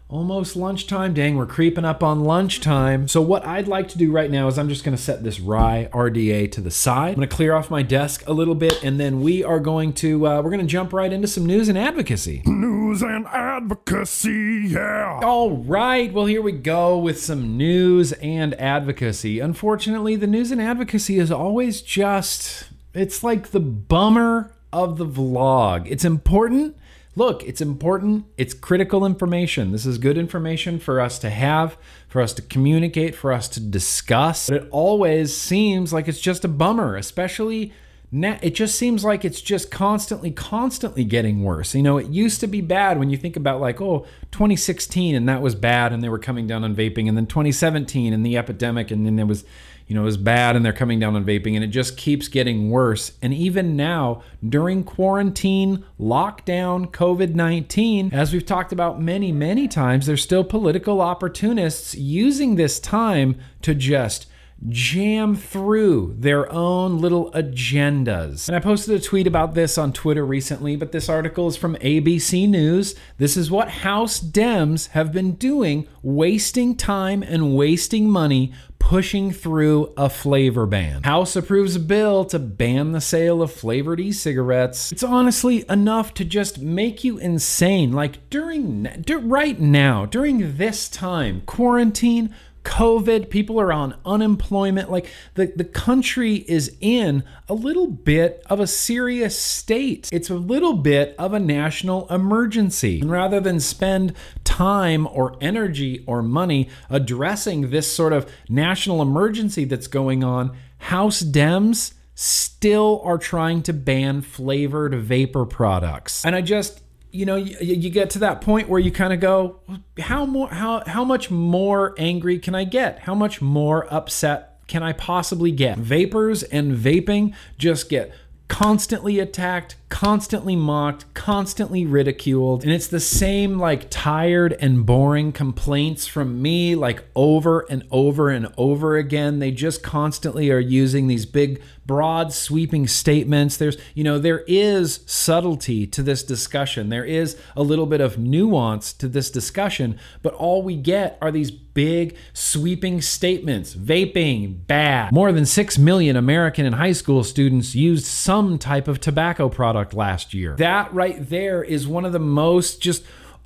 Almost lunchtime. Dang, we're creeping up on lunchtime. So what I'd like to do right now is I'm just gonna set this Rye R D A to the side. I'm gonna clear off my desk a little bit, and then we are going to, uh, we're gonna jump right into some news and advocacy. News and advocacy, yeah. All right, well, here we go with some news and advocacy. Unfortunately, the news and advocacy is always just, it's like the bummer of the vlog. It's important. Look, it's important, it's critical information. This is good information for us to have, for us to communicate, for us to discuss. But it always seems like it's just a bummer, especially now. It just seems like it's just constantly, constantly getting worse. You know, it used to be bad when you think about like, oh, twenty sixteen, and that was bad, and they were coming down on vaping, and then twenty seventeen and the epidemic, and then there was, you know, it was bad and they're coming down on vaping, and it just keeps getting worse. And even now, during quarantine, lockdown, COVID nineteen, as we've talked about many, many times, there's still political opportunists using this time to just jam through their own little agendas. And I posted a tweet about this on Twitter recently, but this article is from A B C News. This is what House Dems have been doing, wasting time and wasting money pushing through a flavor ban. House approves a bill to ban the sale of flavored e-cigarettes. It's honestly enough to just make you insane. Like during, right now, during this time, quarantine, COVID, people are on unemployment. Like the, the country is in a little bit of a serious state. It's a little bit of a national emergency. And rather than spend time or energy or money addressing this sort of national emergency that's going on, House Dems still are trying to ban flavored vapor products. And I just, you know, you, you get to that point where you kind of go, how more, how, how much more angry can I get? How much more upset can I possibly get? Vapors and vaping just get constantly attacked, constantly mocked, constantly ridiculed. And it's the same like tired and boring complaints from me like over and over and over again. They just constantly are using these big, broad, sweeping statements. There's, you know, there is subtlety to this discussion. There is a little bit of nuance to this discussion, but all we get are these big sweeping statements. Vaping, bad. More than six million American and high school students used some type of tobacco product last year. That right there is one of the most just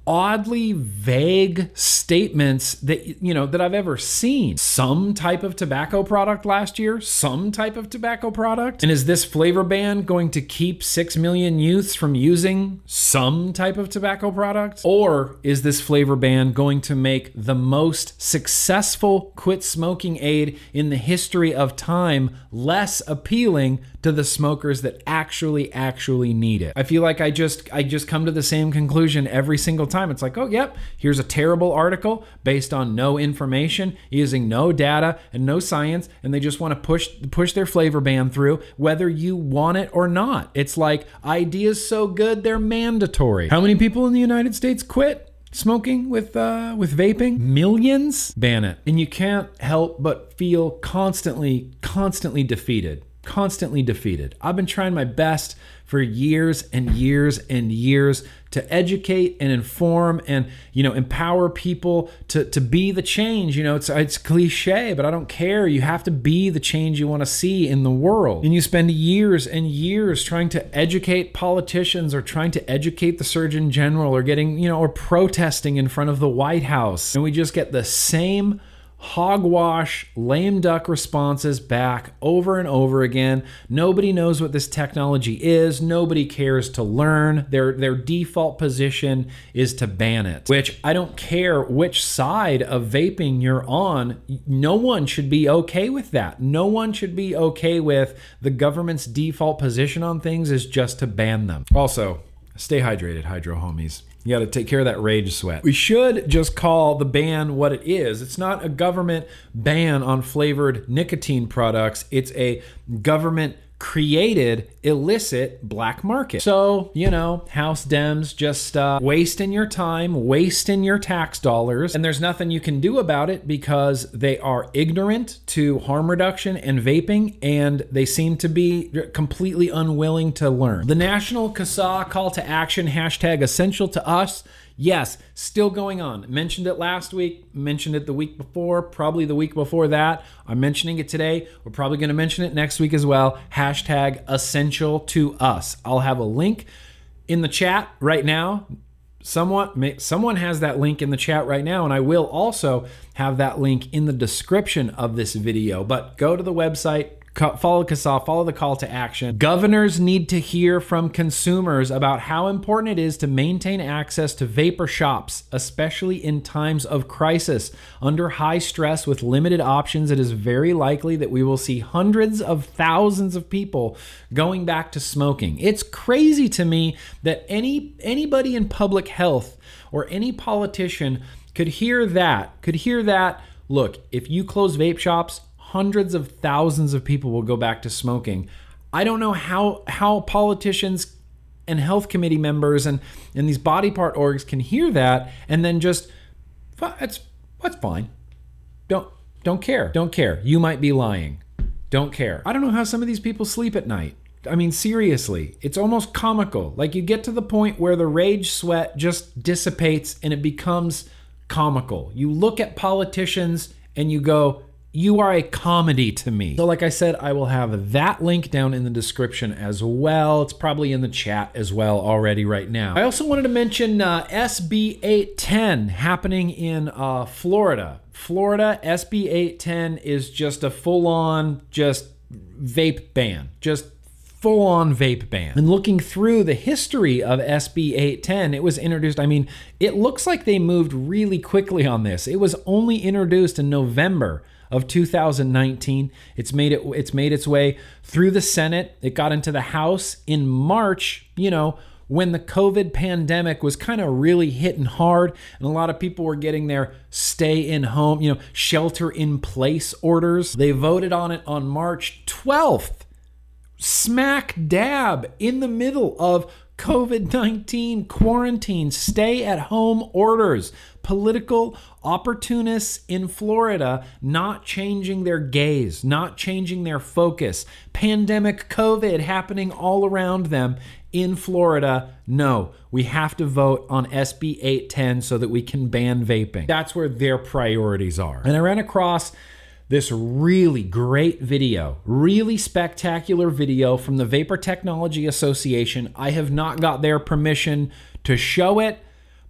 oddly vague statements that, you know, that I've ever seen. Some type of tobacco product last year, some type of tobacco product. And is this flavor ban going to keep six million youths from using some type of tobacco product? Or is this flavor ban going to make the most successful quit smoking aid in the history of time less appealing to the smokers that actually, actually need it? I feel like I just, I just come to the same conclusion every single time. It's like, oh, yep, here's a terrible article based on no information, using no data and no science, and they just want to push push their flavor ban through, whether you want it or not. It's like ideas so good they're mandatory. How many people in the United States quit smoking with uh, with vaping? Millions. Ban it, and you can't help but feel constantly, constantly defeated. Constantly defeated. I've been trying my best for years and years and years to educate and inform and, you know, empower people to to be the change. You know, it's it's cliche, but I don't care. You have to be the change you want to see in the world. And you spend years and years trying to educate politicians or trying to educate the Surgeon General or getting, you know, or protesting in front of the White House. And we just get the same hogwash, lame duck responses back over and over again. Nobody knows what this technology is. Nobody cares to learn. Their their default position is to ban it, which I don't care which side of vaping you're on. No one should be okay with that. No one should be okay with the government's default position on things is just to ban them. Also, stay hydrated, hydro homies. You got to take care of that rage sweat. We should just call the ban what it is. It's not a government ban on flavored nicotine products. It's a government created illicit black market. So, you know, House Dems, just uh, wasting your time, wasting your tax dollars, and there's nothing you can do about it because they are ignorant to harm reduction and vaping, and they seem to be completely unwilling to learn. The National C A S A call to action, hashtag essential to us. Yes, still going on. Mentioned it last week, mentioned it the week before, probably the week before that. I'm mentioning it today. We're probably going to mention it next week as well. Hashtag essential to us. I'll have a link in the chat right now. Someone, someone has that link in the chat right now, and I will also have that link in the description of this video. But go to the website. Follow C A S A, follow the call to action. Governors need to hear from consumers about how important it is to maintain access to vapor shops, especially in times of crisis. Under high stress with limited options, it is very likely that we will see hundreds of thousands of people going back to smoking. It's crazy to me that any anybody in public health or any politician could hear that, could hear that, look, if you close vape shops, hundreds of thousands of people will go back to smoking. I don't know how how politicians and health committee members and, and these body part orgs can hear that and then just, that's that's fine. Don't don't care. Don't care. You might be lying. Don't care. I don't know how some of these people sleep at night. I mean, seriously, it's almost comical. Like you get to the point where the rage sweat just dissipates and it becomes comical. You look at politicians and you go, you are a comedy to me. So like I said, I will have that link down in the description as well. It's probably in the chat as well already right now. I also wanted to mention uh, S B eight ten happening in uh, Florida. Florida S B eight ten is just a full-on just vape ban. Just full-on vape ban. And looking through the history of S B eight ten, it was introduced, I mean, it looks like they moved really quickly on this. It was only introduced in November of two thousand nineteen. It's made it. It's made its way through the Senate. It got into the House in March, you know, when the COVID pandemic was kind of really hitting hard and a lot of people were getting their stay in home, you know, shelter in place orders. They voted on it on March twelfth, smack dab in the middle of COVID nineteen quarantine, stay at home orders, political opportunists in Florida not changing their gaze, not changing their focus, pandemic COVID happening all around them in Florida. No, we have to vote on S B eight ten so that we can ban vaping. That's where their priorities are. And I ran across this really great video, really spectacular video from the Vapor Technology Association. I have not got their permission to show it,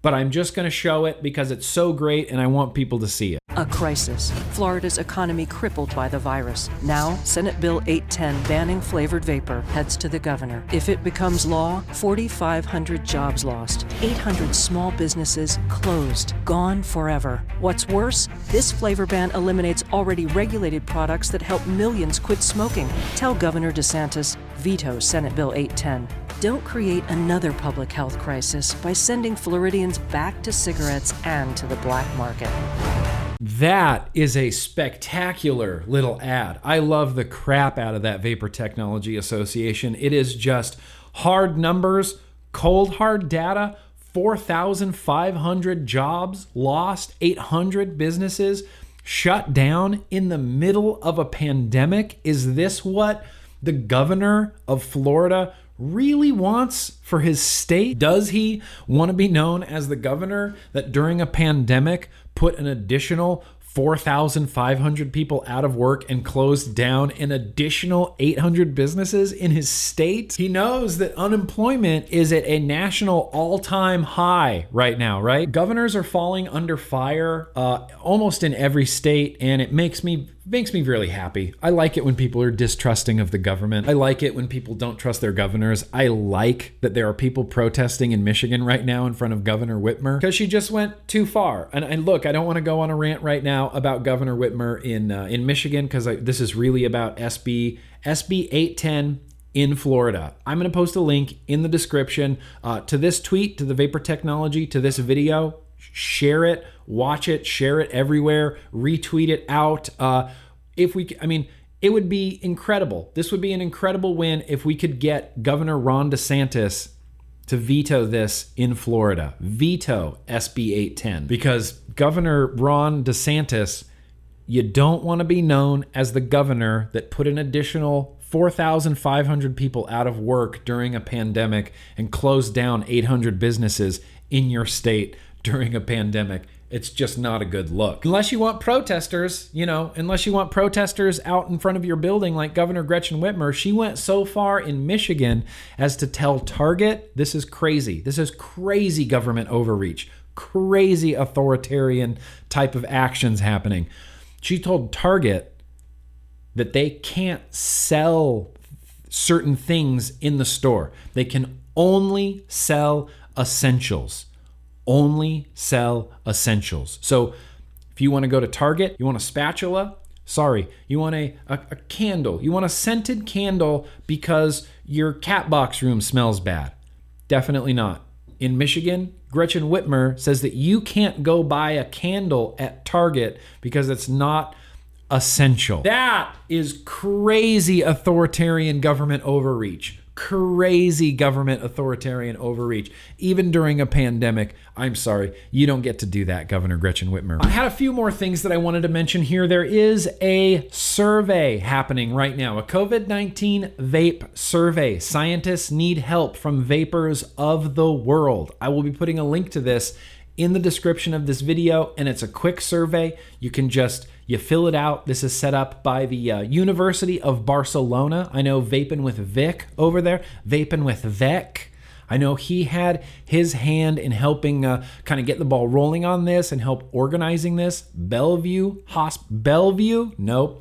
but I'm just gonna show it because it's so great and I want people to see it. A crisis. Florida's economy crippled by the virus. Now, Senate Bill eight ten banning flavored vapor heads to the governor. If it becomes law, four thousand five hundred jobs lost, eight hundred small businesses closed, gone forever. What's worse, this flavor ban eliminates already regulated products that help millions quit smoking. Tell Governor DeSantis, veto Senate Bill eight ten. Don't create another public health crisis by sending Floridians back to cigarettes and to the black market. That is a spectacular little ad. I love the crap out of that Vapor Technology Association. It is just hard numbers, cold hard data, four thousand five hundred jobs lost, eight hundred businesses shut down in the middle of a pandemic. Is this what the governor of Florida really wants for his state? Does he want to be known as the governor that during a pandemic put an additional four thousand five hundred people out of work and closed down an additional eight hundred businesses in his state? He knows that unemployment is at a national all-time high right now, right? Governors are falling under fire uh, almost in every state, and it makes me makes me really happy. I like it when people are distrusting of the government. I like it when people don't trust their governors. I like that there are people protesting in Michigan right now in front of Governor Whitmer because she just went too far. And, and look, I don't want to go on a rant right now about Governor Whitmer in uh, in Michigan because this is really about S B eight ten in Florida. I'm going to post a link in the description uh, to this tweet, to the Vapor Technology, to this video. Share it, watch it, share it everywhere, retweet it out. Uh, if we, I mean, it would be incredible. This would be an incredible win if we could get Governor Ron DeSantis to veto this in Florida, veto S B eight ten, because Governor Ron DeSantis, you don't want to be known as the governor that put an additional four thousand five hundred people out of work during a pandemic and closed down eight hundred businesses in your state during a pandemic. It's just not a good look. Unless you want protesters, you know, unless you want protesters out in front of your building like Governor Gretchen Whitmer. She went so far in Michigan as to tell Target, this is crazy. This is crazy government overreach, crazy authoritarian type of actions happening. She told Target that they can't sell certain things in the store. They can only sell essentials. Only sell essentials. So if you want to go to Target, you want a spatula, sorry, you want a, a, a candle, you want a scented candle because your cat box room smells bad. Definitely not. In Michigan, Gretchen Whitmer says that you can't go buy a candle at Target because it's not essential. That is crazy authoritarian government overreach. Crazy government authoritarian overreach. Even during a pandemic, I'm sorry, you don't get to do that, Governor Gretchen Whitmer. I had a few more things that I wanted to mention here. There is a survey happening right now, a COVID nineteen vape survey. Scientists need help from vapors of the world. I will be putting a link to this in the description of this video, and it's a quick survey. You can just You fill it out. This is set up by the uh, University of Barcelona. I know Vapin' with Vic over there, Vapin' with Vec. I know he had his hand in helping uh, kind of get the ball rolling on this and help organizing this. Bellevue, Hosp- Bellevue, no,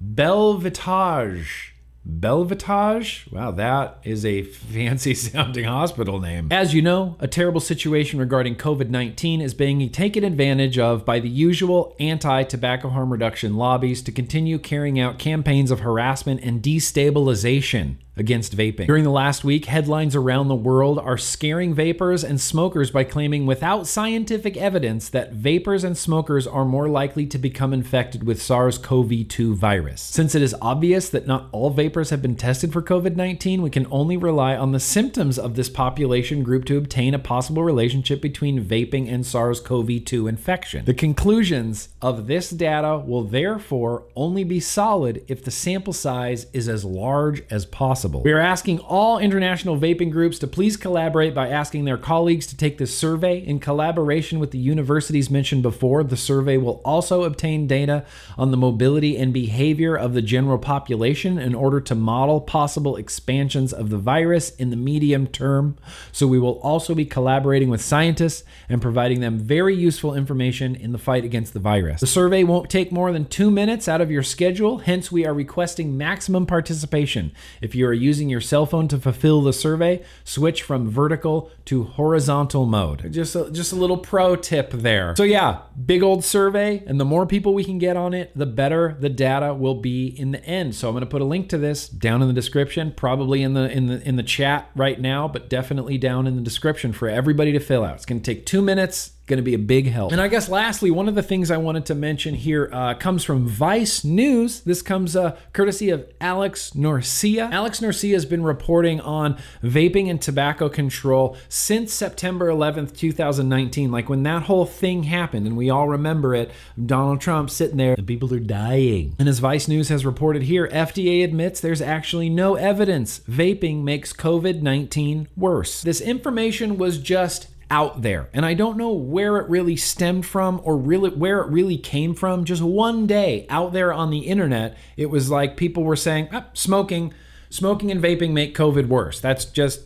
Bellevitage Belvetage? Wow, that is a fancy-sounding hospital name. As you know, a terrible situation regarding COVID nineteen is being taken advantage of by the usual anti-tobacco harm reduction lobbies to continue carrying out campaigns of harassment and destabilization against vaping. During the last week, headlines around the world are scaring vapors and smokers by claiming without scientific evidence that vapors and smokers are more likely to become infected with SARS-CoV two virus. Since it is obvious that not all vapors have been tested for COVID nineteen, we can only rely on the symptoms of this population group to obtain a possible relationship between vaping and SARS-CoV two infection. The conclusions of this data will therefore only be solid if the sample size is as large as possible. We are asking all international vaping groups to please collaborate by asking their colleagues to take this survey in collaboration with the universities mentioned before. The survey will also obtain data on the mobility and behavior of the general population in order to model possible expansions of the virus in the medium term. So we will also be collaborating with scientists and providing them very useful information in the fight against the virus. The survey won't take more than two minutes out of your schedule. Hence, we are requesting maximum participation. If you are using your cell phone to fulfill the survey, switch from vertical to horizontal mode. Just a, just a little pro tip there. So yeah, big old survey, and the more people we can get on it, the better the data will be in the end. So I'm going to put a link to this down in the description, probably in the in the in the chat right now, but definitely down in the description for everybody to fill out. It's going to take two minutes. Going to be a big help. And I guess lastly, one of the things I wanted to mention here uh, comes from Vice News. This comes uh, courtesy of Alex Norcia. Alex Norcia has been reporting on vaping and tobacco control since September eleventh, two thousand nineteen, like when that whole thing happened, and we all remember it, Donald Trump sitting there, and people are dying. And as Vice News has reported here, F D A admits there's actually no evidence vaping makes COVID nineteen worse. This information was just out there, and I don't know where it really stemmed from or really where it really came from. Just one day out there on the internet, it was like people were saying, oh, smoking Smoking and vaping make COVID worse. That's just,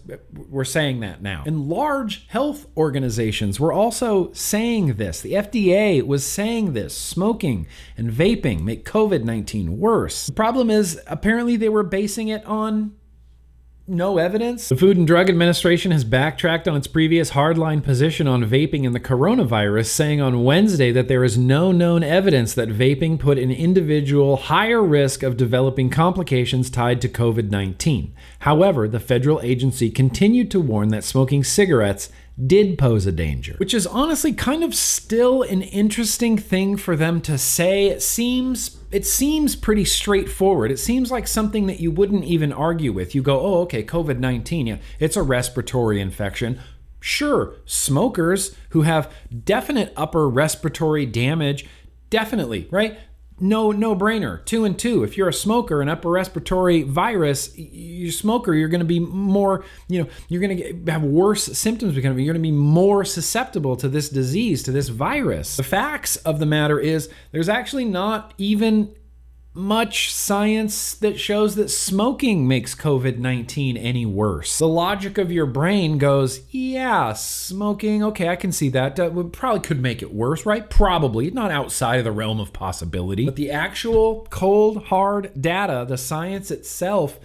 we're saying that now. And large health organizations were also saying this. The F D A was saying this. Smoking and vaping make COVID nineteen worse. The problem is, apparently they were basing it on no evidence. The Food and Drug Administration has backtracked on its previous hardline position on vaping and the coronavirus, saying on Wednesday that there is no known evidence that vaping put an individual higher risk of developing complications tied to COVID nineteen. However, the federal agency continued to warn that smoking cigarettes did pose a danger, which is honestly kind of still an interesting thing for them to say. It seems it seems pretty straightforward. It seems like something that you wouldn't even argue with. You go, oh, okay, COVID nineteen, yeah, it's a respiratory infection. Sure, smokers who have definite upper respiratory damage, definitely, right? No, no brainer. Two and two. If you're a smoker, an upper respiratory virus, you smoker, you're going to be more, you know, you're going to get, have worse symptoms. You're going to be more susceptible to this disease, to this virus. The facts of the matter is there's actually not even much science that shows that smoking makes COVID nineteen any worse. The logic of your brain goes, yeah, smoking, okay, I can see that. that would, probably could make it worse, right? Probably, not outside of the realm of possibility. But the actual cold, hard data, the science itself,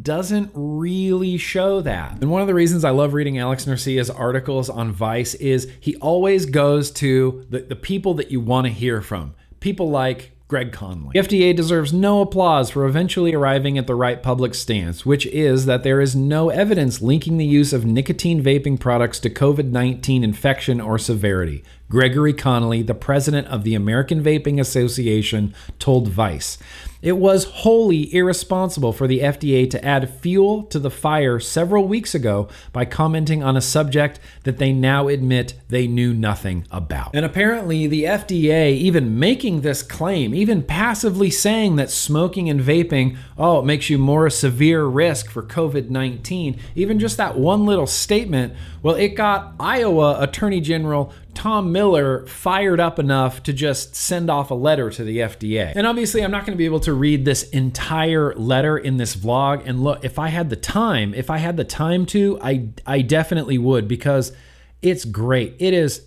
doesn't really show that. And one of the reasons I love reading Alex Norcia's articles on Vice is he always goes to the, the people that you want to hear from. People like Greg Conley. The F D A deserves no applause for eventually arriving at the right public stance, which is that there is no evidence linking the use of nicotine vaping products to COVID nineteen infection or severity. Gregory Conley, the president of the American Vaping Association, told Vice, "It was wholly irresponsible for the F D A to add fuel to the fire several weeks ago by commenting on a subject that they now admit they knew nothing about." And apparently the F D A even making this claim, even passively saying that smoking and vaping, oh, it makes you more a severe risk for COVID nineteen, even just that one little statement, well, it got Iowa Attorney General Tom Miller fired up enough to just send off a letter to the F D A. And obviously I'm not going to be able to read this entire letter in this vlog. And look, if I had the time, if I had the time to, I, I definitely would, because it's great. It is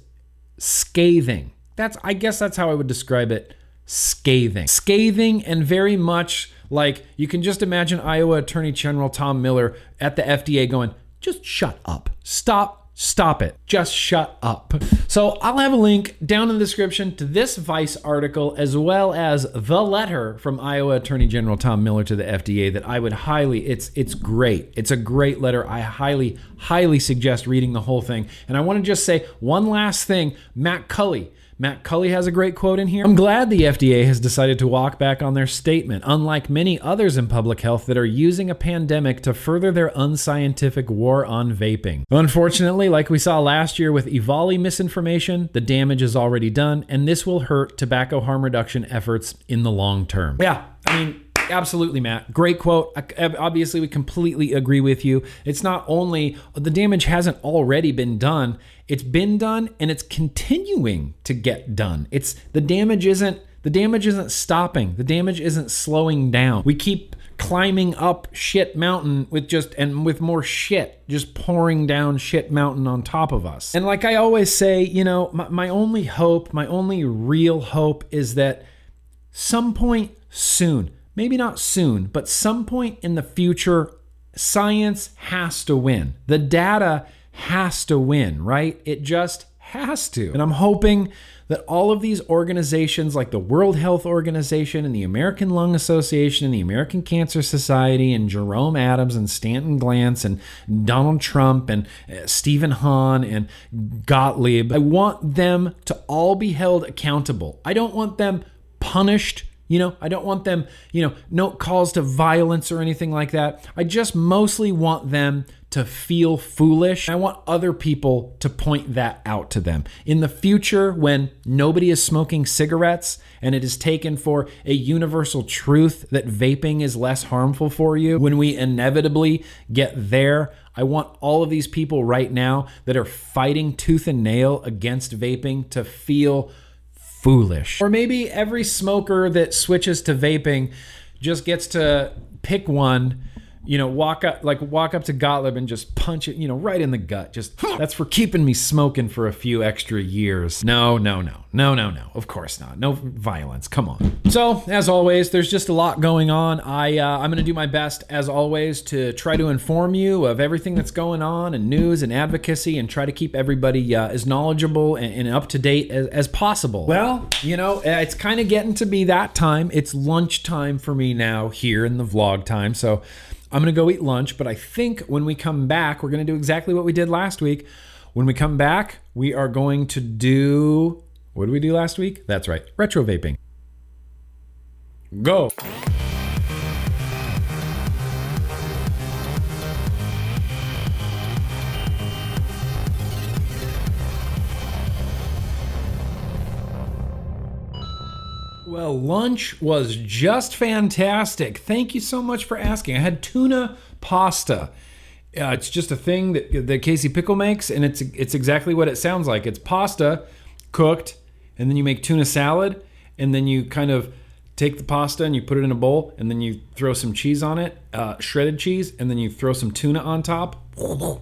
scathing. That's, I guess that's how I would describe it. scathing. Scathing and very much like, you can just imagine Iowa Attorney General Tom Miller at the F D A going, just shut up. Stop. Stop it. Just shut up. So I'll have a link down in the description to this Vice article, as well as the letter from Iowa Attorney General Tom Miller to the F D A that I would highly, it's it's great. It's a great letter. I highly, highly suggest reading the whole thing. And I want to just say one last thing. Matt Cully. Matt Cully has a great quote in here. I'm glad the F D A has decided to walk back on their statement, unlike many others in public health that are using a pandemic to further their unscientific war on vaping. Unfortunately, like we saw last year with Evoli misinformation, the damage is already done, and this will hurt tobacco harm reduction efforts in the long term. Yeah, I mean, absolutely, Matt. Great quote. Obviously, we completely agree with you. It's not only the damage hasn't already been done, it's been done and it's continuing to get done. It's the damage isn't the damage isn't stopping. The damage isn't slowing down. We keep climbing up shit mountain with just and with more shit just pouring down shit mountain on top of us. And like I always say, you know, my, my only hope, my only real hope is that some point soon, maybe not soon, but some point in the future, science has to win. The data has to win, right? It just has to. And I'm hoping that all of these organizations like the World Health Organization and the American Lung Association and the American Cancer Society and Jerome Adams and Stanton Glantz and Donald Trump and Stephen Hahn and Gottlieb, I want them to all be held accountable. I don't want them punished. You know, I don't want them, you know, no calls to violence or anything like that. I just mostly want them to feel foolish. I want other people to point that out to them. In the future, when nobody is smoking cigarettes and it is taken for a universal truth that vaping is less harmful for you, when we inevitably get there, I want all of these people right now that are fighting tooth and nail against vaping to feel foolish. Or maybe every smoker that switches to vaping just gets to pick one, you know, walk up like walk up to Gottlieb and just punch it, you know, right in the gut. Just, that's for keeping me smoking for a few extra years. No, no, no, no, no, no. Of course not. No violence. Come on. So as always, there's just a lot going on. I uh, I'm gonna do my best as always to try to inform you of everything that's going on and news and advocacy, and try to keep everybody uh, as knowledgeable and, and up to date as, as possible. Well, you know, it's kind of getting to be that time. It's lunchtime for me now here in the vlog time. So I'm going to go eat lunch, but I think when we come back, we're going to do exactly what we did last week. When we come back, we are going to do... What did we do last week? That's right. Retro vaping. Go. Well, lunch was just fantastic. Thank you so much for asking. I had tuna pasta. Uh, it's just a thing that, that Casey Pickle makes, and it's it's exactly what it sounds like. It's pasta cooked, and then you make tuna salad, and then you kind of take the pasta and you put it in a bowl, and then you throw some cheese on it, uh, shredded cheese, and then you throw some tuna on top,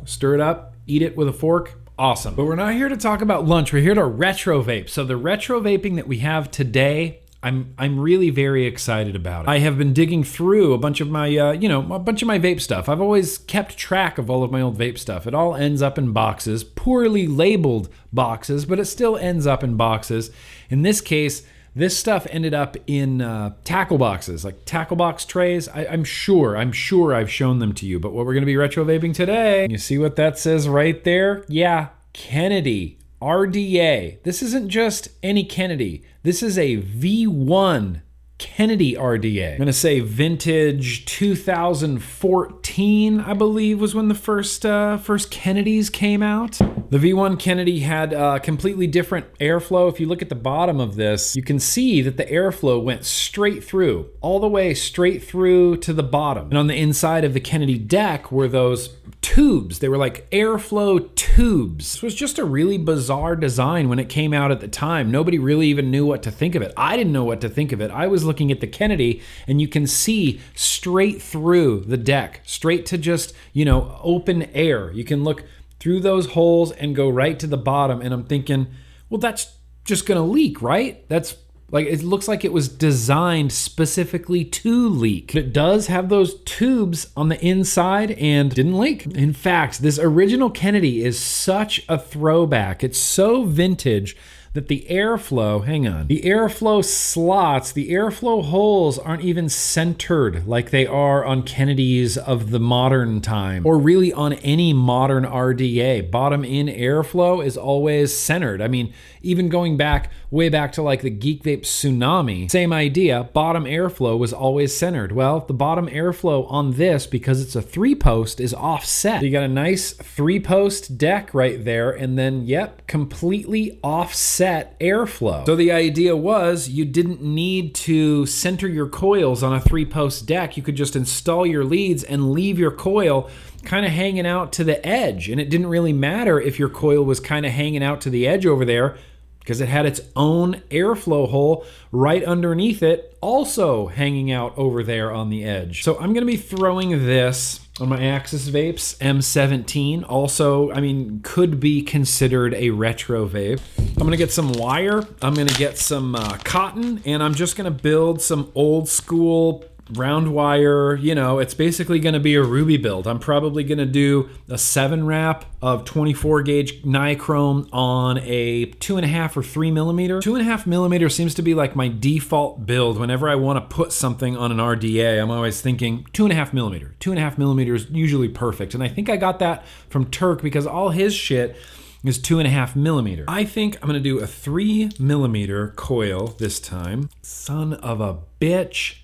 stir it up, eat it with a fork. Awesome. But we're not here to talk about lunch. We're here to retro vape. So the retro vaping that we have today, I'm I'm really very excited about it. I have been digging through a bunch of my, uh, you know, a bunch of my vape stuff. I've always kept track of all of my old vape stuff. It all ends up in boxes, poorly labeled boxes, but it still ends up in boxes. In this case, this stuff ended up in uh, tackle boxes, like tackle box trays. I, I'm sure, I'm sure I've shown them to you, but what we're gonna be retro vaping today, you see what that says right there? Yeah, Kennedy. R D A. This isn't just any Kennedy. This is a V one Kennedy R D A. I'm gonna say vintage two thousand fourteen, I believe, was when the first uh, first Kennedys came out. The V one Kennedy had a uh, completely different airflow. If you look at the bottom of this, you can see that the airflow went straight through, all the way straight through to the bottom. And on the inside of the Kennedy deck were those tubes. They were like airflow tubes. This was just a really bizarre design when it came out at the time. Nobody really even knew what to think of it. I didn't know what to think of it. I was looking at the Kennedy, and you can see straight through the deck, straight to just, you know, open air. You can look through those holes and go right to the bottom. And I'm thinking, well, that's just gonna leak, right? That's Like, it looks like it was designed specifically to leak. But it does have those tubes on the inside and didn't leak. In fact, this original Kennedy is such a throwback. It's so vintage that the airflow, hang on, the airflow slots, the airflow holes aren't even centered like they are on Kennedys of the modern time, or really on any modern R D A. Bottom in airflow is always centered. I mean, even going back, way back to like the Geek Vape Tsunami, same idea, bottom airflow was always centered. Well, the bottom airflow on this, because it's a three post, is offset. So you got a nice three post deck right there, and then, yep, completely offset airflow. So the idea was you didn't need to center your coils on a three-post deck. You could just install your leads and leave your coil kind of hanging out to the edge. And it didn't really matter if your coil was kind of hanging out to the edge over there, because it had its own airflow hole right underneath it, also hanging out over there on the edge. So I'm gonna be throwing this on my Axis Vapes M seventeen. Also, I mean, could be considered a retro vape. I'm gonna get some wire, I'm gonna get some uh, cotton, and I'm just gonna build some old school round wire. You know, it's basically gonna be a Ruby build. I'm probably gonna do a seven wrap of twenty-four gauge nichrome on a two and a half or three millimeter. Two and a half millimeter seems to be like my default build. Whenever I wanna put something on an R D A, I'm always thinking two and a half millimeter. Two and a half millimeter is usually perfect. And I think I got that from Turk, because all his shit is two and a half millimeter. I think I'm gonna do a three millimeter coil this time. Son of a bitch.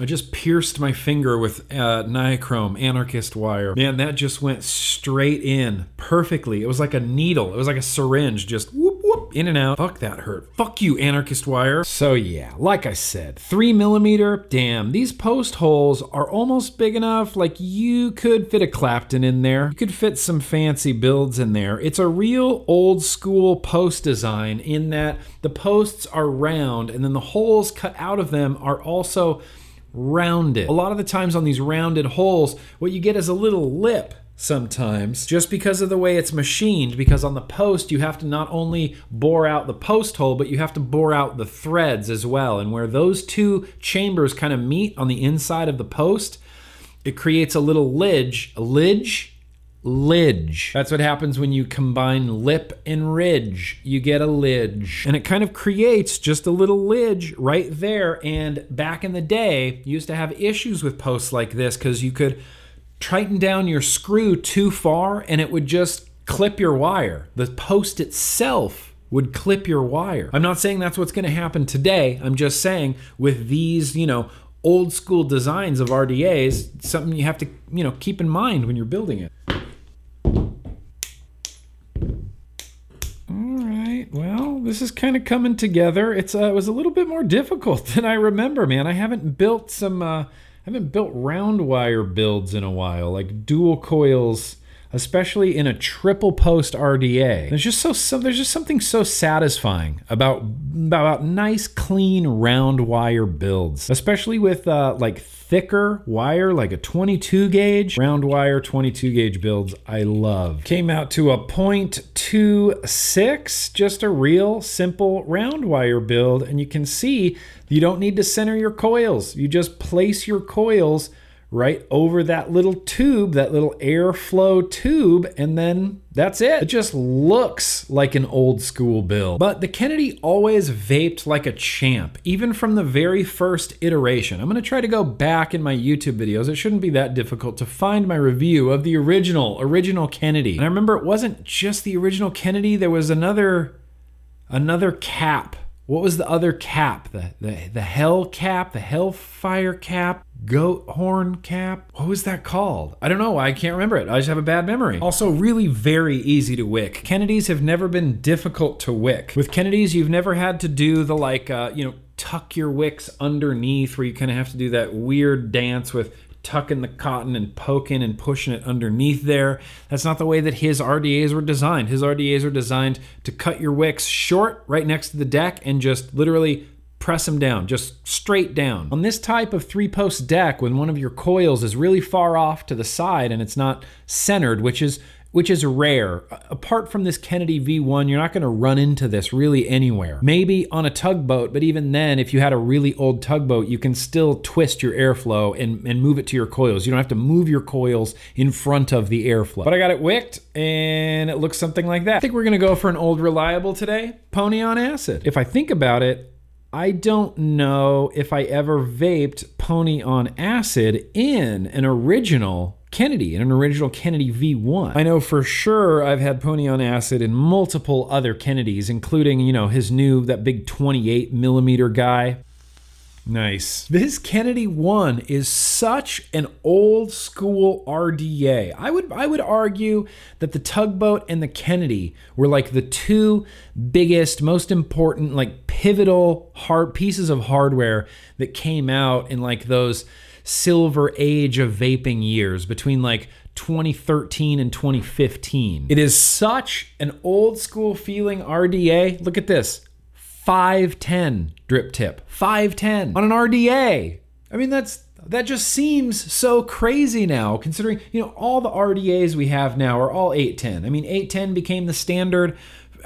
I just pierced my finger with uh, nichrome, anarchist wire. Man, that just went straight in perfectly. It was like a needle. It was like a syringe, just whoop, whoop, in and out. Fuck, that hurt. Fuck you, anarchist wire. So yeah, like I said, three millimeter, damn, these post holes are almost big enough. Like, you could fit a Clapton in there. You could fit some fancy builds in there. It's a real old school post design in that the posts are round, and then the holes cut out of them are also rounded. A lot of the times on these rounded holes, what you get is a little lip sometimes, just because of the way it's machined, because on the post you have to not only bore out the post hole, but you have to bore out the threads as well. And where those two chambers kind of meet on the inside of the post, it creates a little lidge, a lidge, lidge. That's what happens when you combine lip and ridge. You get a lidge. And it kind of creates just a little lidge right there. And back in the day, you used to have issues with posts like this because you could tighten down your screw too far and it would just clip your wire. The post itself would clip your wire. I'm not saying that's what's going to happen today. I'm just saying with these, you know, old school designs of R D As, something you have to, you know, keep in mind when you're building it. Well, this is kind of coming together. It's uh, it was a little bit more difficult than I remember, man. I haven't built some, uh, I haven't built round wire builds in a while, like dual coils, especially in a triple post R D A. There's just so, so there's just something so satisfying about about nice clean round wire builds, especially with uh, like thicker wire, like a twenty-two gauge round wire. twenty-two gauge builds I love. Came out to a point two six, just a real simple round wire build, and you can see you don't need to center your coils. You just place your coils right over that little tube, that little airflow tube, and then that's it. It just looks like an old school build. But the Kennedy always vaped like a champ, even from the very first iteration. I'm gonna try to go back in my YouTube videos. It shouldn't be that difficult to find my review of the original, original Kennedy. And I remember it wasn't just the original Kennedy, there was another, another cap. What was the other cap? The, the the hell cap, the hellfire cap, goat horn cap? What was that called? I don't know, I can't remember it. I just have a bad memory. Also, really very easy to wick. Kennedys have never been difficult to wick. With Kennedys, you've never had to do the like, uh, you know, tuck your wicks underneath, where you kind of have to do that weird dance with tucking the cotton and poking and pushing it underneath there. That's not the way that his R D As were designed. His R D As were designed to cut your wicks short right next to the deck and just literally press them down, just straight down. On this type of three-post deck, when one of your coils is really far off to the side and it's not centered, which is which is rare. Apart from this Kennedy V one, you're not going to run into this really anywhere. Maybe on a tugboat, but even then, if you had a really old tugboat, you can still twist your airflow and, and move it to your coils. You don't have to move your coils in front of the airflow. But I got it wicked, and it looks something like that. I think we're going to go for an old reliable today, Pony on Acid. If I think about it, I don't know if I ever vaped Pony on Acid in an original Kennedy, in an original Kennedy V one. I know for sure I've had Pony on Acid in multiple other Kennedys, including, you know, his new, that big twenty-eight millimeter guy. Nice. This Kennedy one is such an old school R D A. I would I would argue that the Tugboat and the Kennedy were like the two biggest, most important, like pivotal hard pieces of hardware that came out in like those silver age of vaping years between like twenty thirteen and twenty fifteen. It is such an old school feeling R D A. Look at this. five ten drip tip, five ten on an R D A. I mean, that's that just seems so crazy now, considering, you know, all the R D As we have now are all eight ten. I mean, eight ten became the standard,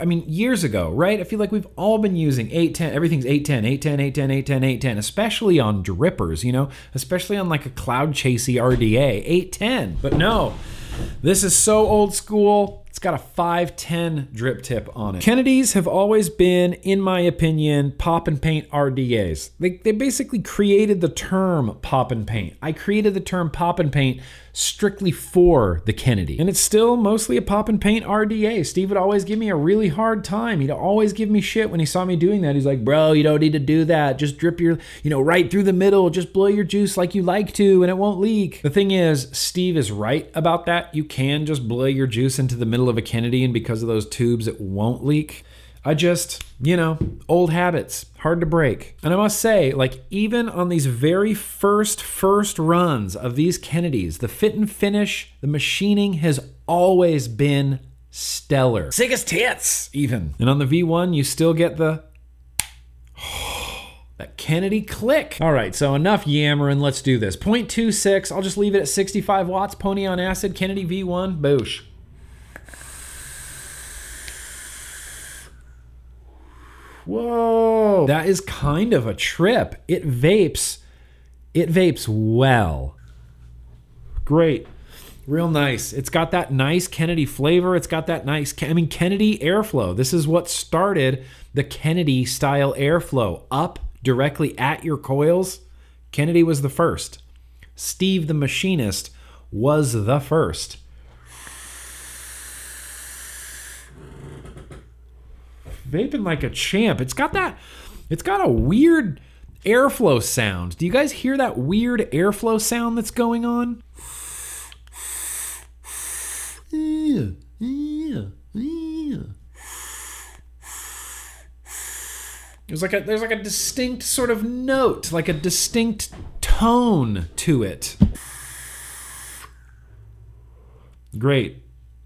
I mean, years ago, right? I feel like we've all been using eight ten. Everything's eight ten, eight ten, eight ten, eight ten, eight ten, especially on drippers, you know, especially on like a cloud chasey R D A, eight ten. But no, this is so old school. It's got a five ten drip tip on it. Kennedys have always been, in my opinion, pop and paint R D As. They, they basically created the term pop and paint. I created the term pop and paint strictly for the Kennedy. And it's still mostly a pop and paint R D A. Steve would always give me a really hard time. He'd always give me shit when he saw me doing that. He's like, bro, you don't need to do that. Just drip your, you know, right through the middle. Just blow your juice like you like to and it won't leak. The thing is, Steve is right about that. You can just blow your juice into the middle of a Kennedy, and because of those tubes, it won't leak. I just, you know, old habits, hard to break. And I must say, like, even on these very first, first runs of these Kennedys, the fit and finish, the machining has always been stellar. Sick as tits, even. And on the V one, you still get the that Kennedy click. All right, so enough yammering, let's do this. point two six, I'll just leave it at sixty-five watts, Pony on Acid, Kennedy V one, boosh. Whoa, that is kind of a trip. It vapes, it vapes well. Great, real nice. It's got that nice Kennedy flavor. It's got that nice, I mean, Kennedy airflow. This is what started the Kennedy style airflow up directly at your coils. Kennedy was the first. Steve the Machinist was the first. Vaping like a champ. It's got that, it's got a weird airflow sound. Do you guys hear that weird airflow sound that's going on? There's like a there's like a distinct sort of note, like a distinct tone to it. Great.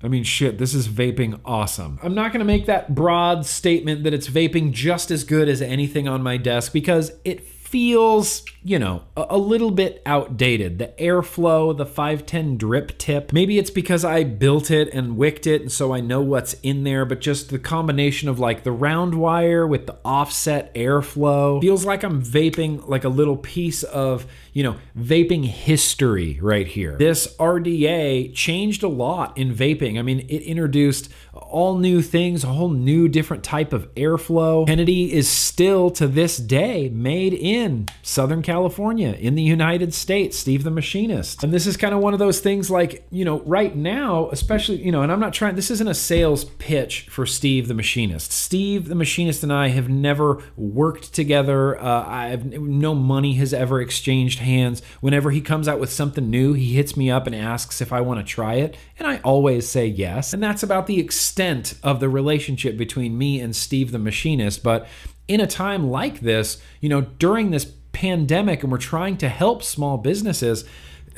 I mean, shit, this is vaping awesome. I'm not gonna make that broad statement that it's vaping just as good as anything on my desk because it feels, you know, a, a little bit outdated. The airflow, the five ten drip tip. Maybe it's because I built it and wicked it and so I know what's in there, but just the combination of like the round wire with the offset airflow feels like I'm vaping like a little piece of, you know, vaping history right here. This R D A changed a lot in vaping. I mean, it introduced all new things, a whole new different type of airflow. Kennedy is still to this day made in Southern California, in the United States, Steve the Machinist. And this is kind of one of those things like, you know, right now, especially, you know, and I'm not trying, this isn't a sales pitch for Steve the Machinist. Steve the Machinist and I have never worked together. Uh, I've no money has ever exchanged hands. Whenever he comes out with something new, he hits me up and asks if I want to try it, and I always say yes. And that's about the extent of the relationship between me and Steve the Machinist. But in a time like this, you know, during this pandemic, and we're trying to help small businesses,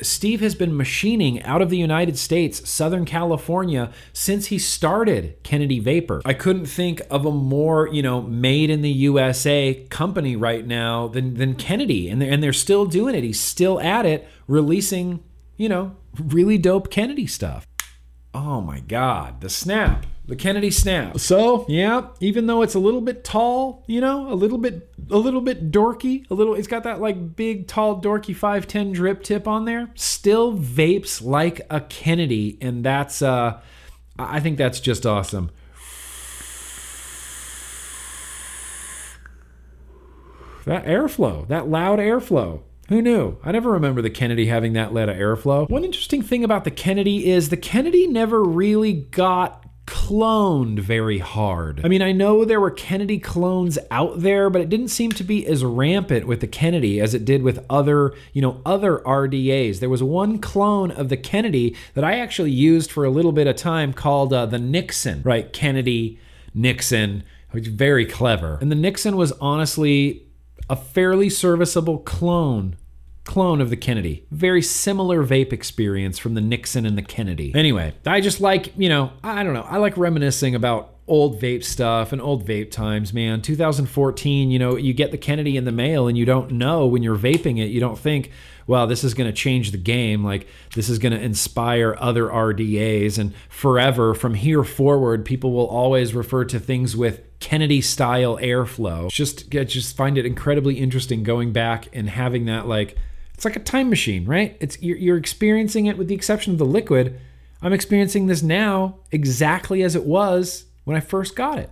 Steve has been machining out of the United States, Southern California, since he started Kennedy Vapor. I couldn't think of a more, you know, made in the U S A company right now than than Kennedy. And they're, and they're still doing it. He's still at it, releasing, you know, really dope Kennedy stuff. Oh my God, the snap, the Kennedy snap. So yeah, even though it's a little bit tall, you know, a little bit, a little bit dorky, a little, it's got that like big, tall, dorky five ten drip tip on there. Still vapes like a Kennedy, and that's, uh, I think that's just awesome. That airflow, that loud airflow. Who knew? I never remember the Kennedy having that lead of airflow. One interesting thing about the Kennedy is the Kennedy never really got cloned very hard. I mean, I know there were Kennedy clones out there, but it didn't seem to be as rampant with the Kennedy as it did with other, you know, other R D As. There was one clone of the Kennedy that I actually used for a little bit of time called uh, the Nixon, right? Kennedy, Nixon, which is very clever. And the Nixon was honestly a fairly serviceable clone clone of the Kennedy. Very similar vape experience from the Nixon and the Kennedy. Anyway, I just like, you know, I don't know. I like reminiscing about old vape stuff and old vape times, man. two thousand fourteen, you know, you get the Kennedy in the mail and you don't know when you're vaping it. You don't think, wow, this is going to change the game. Like, this is going to inspire other R D As. And forever, from here forward, people will always refer to things with Kennedy-style airflow. Just, I just find it incredibly interesting going back and having that, like, it's like a time machine, right? It's you're, you're experiencing it with the exception of the liquid. I'm experiencing this now exactly as it was when I first got it.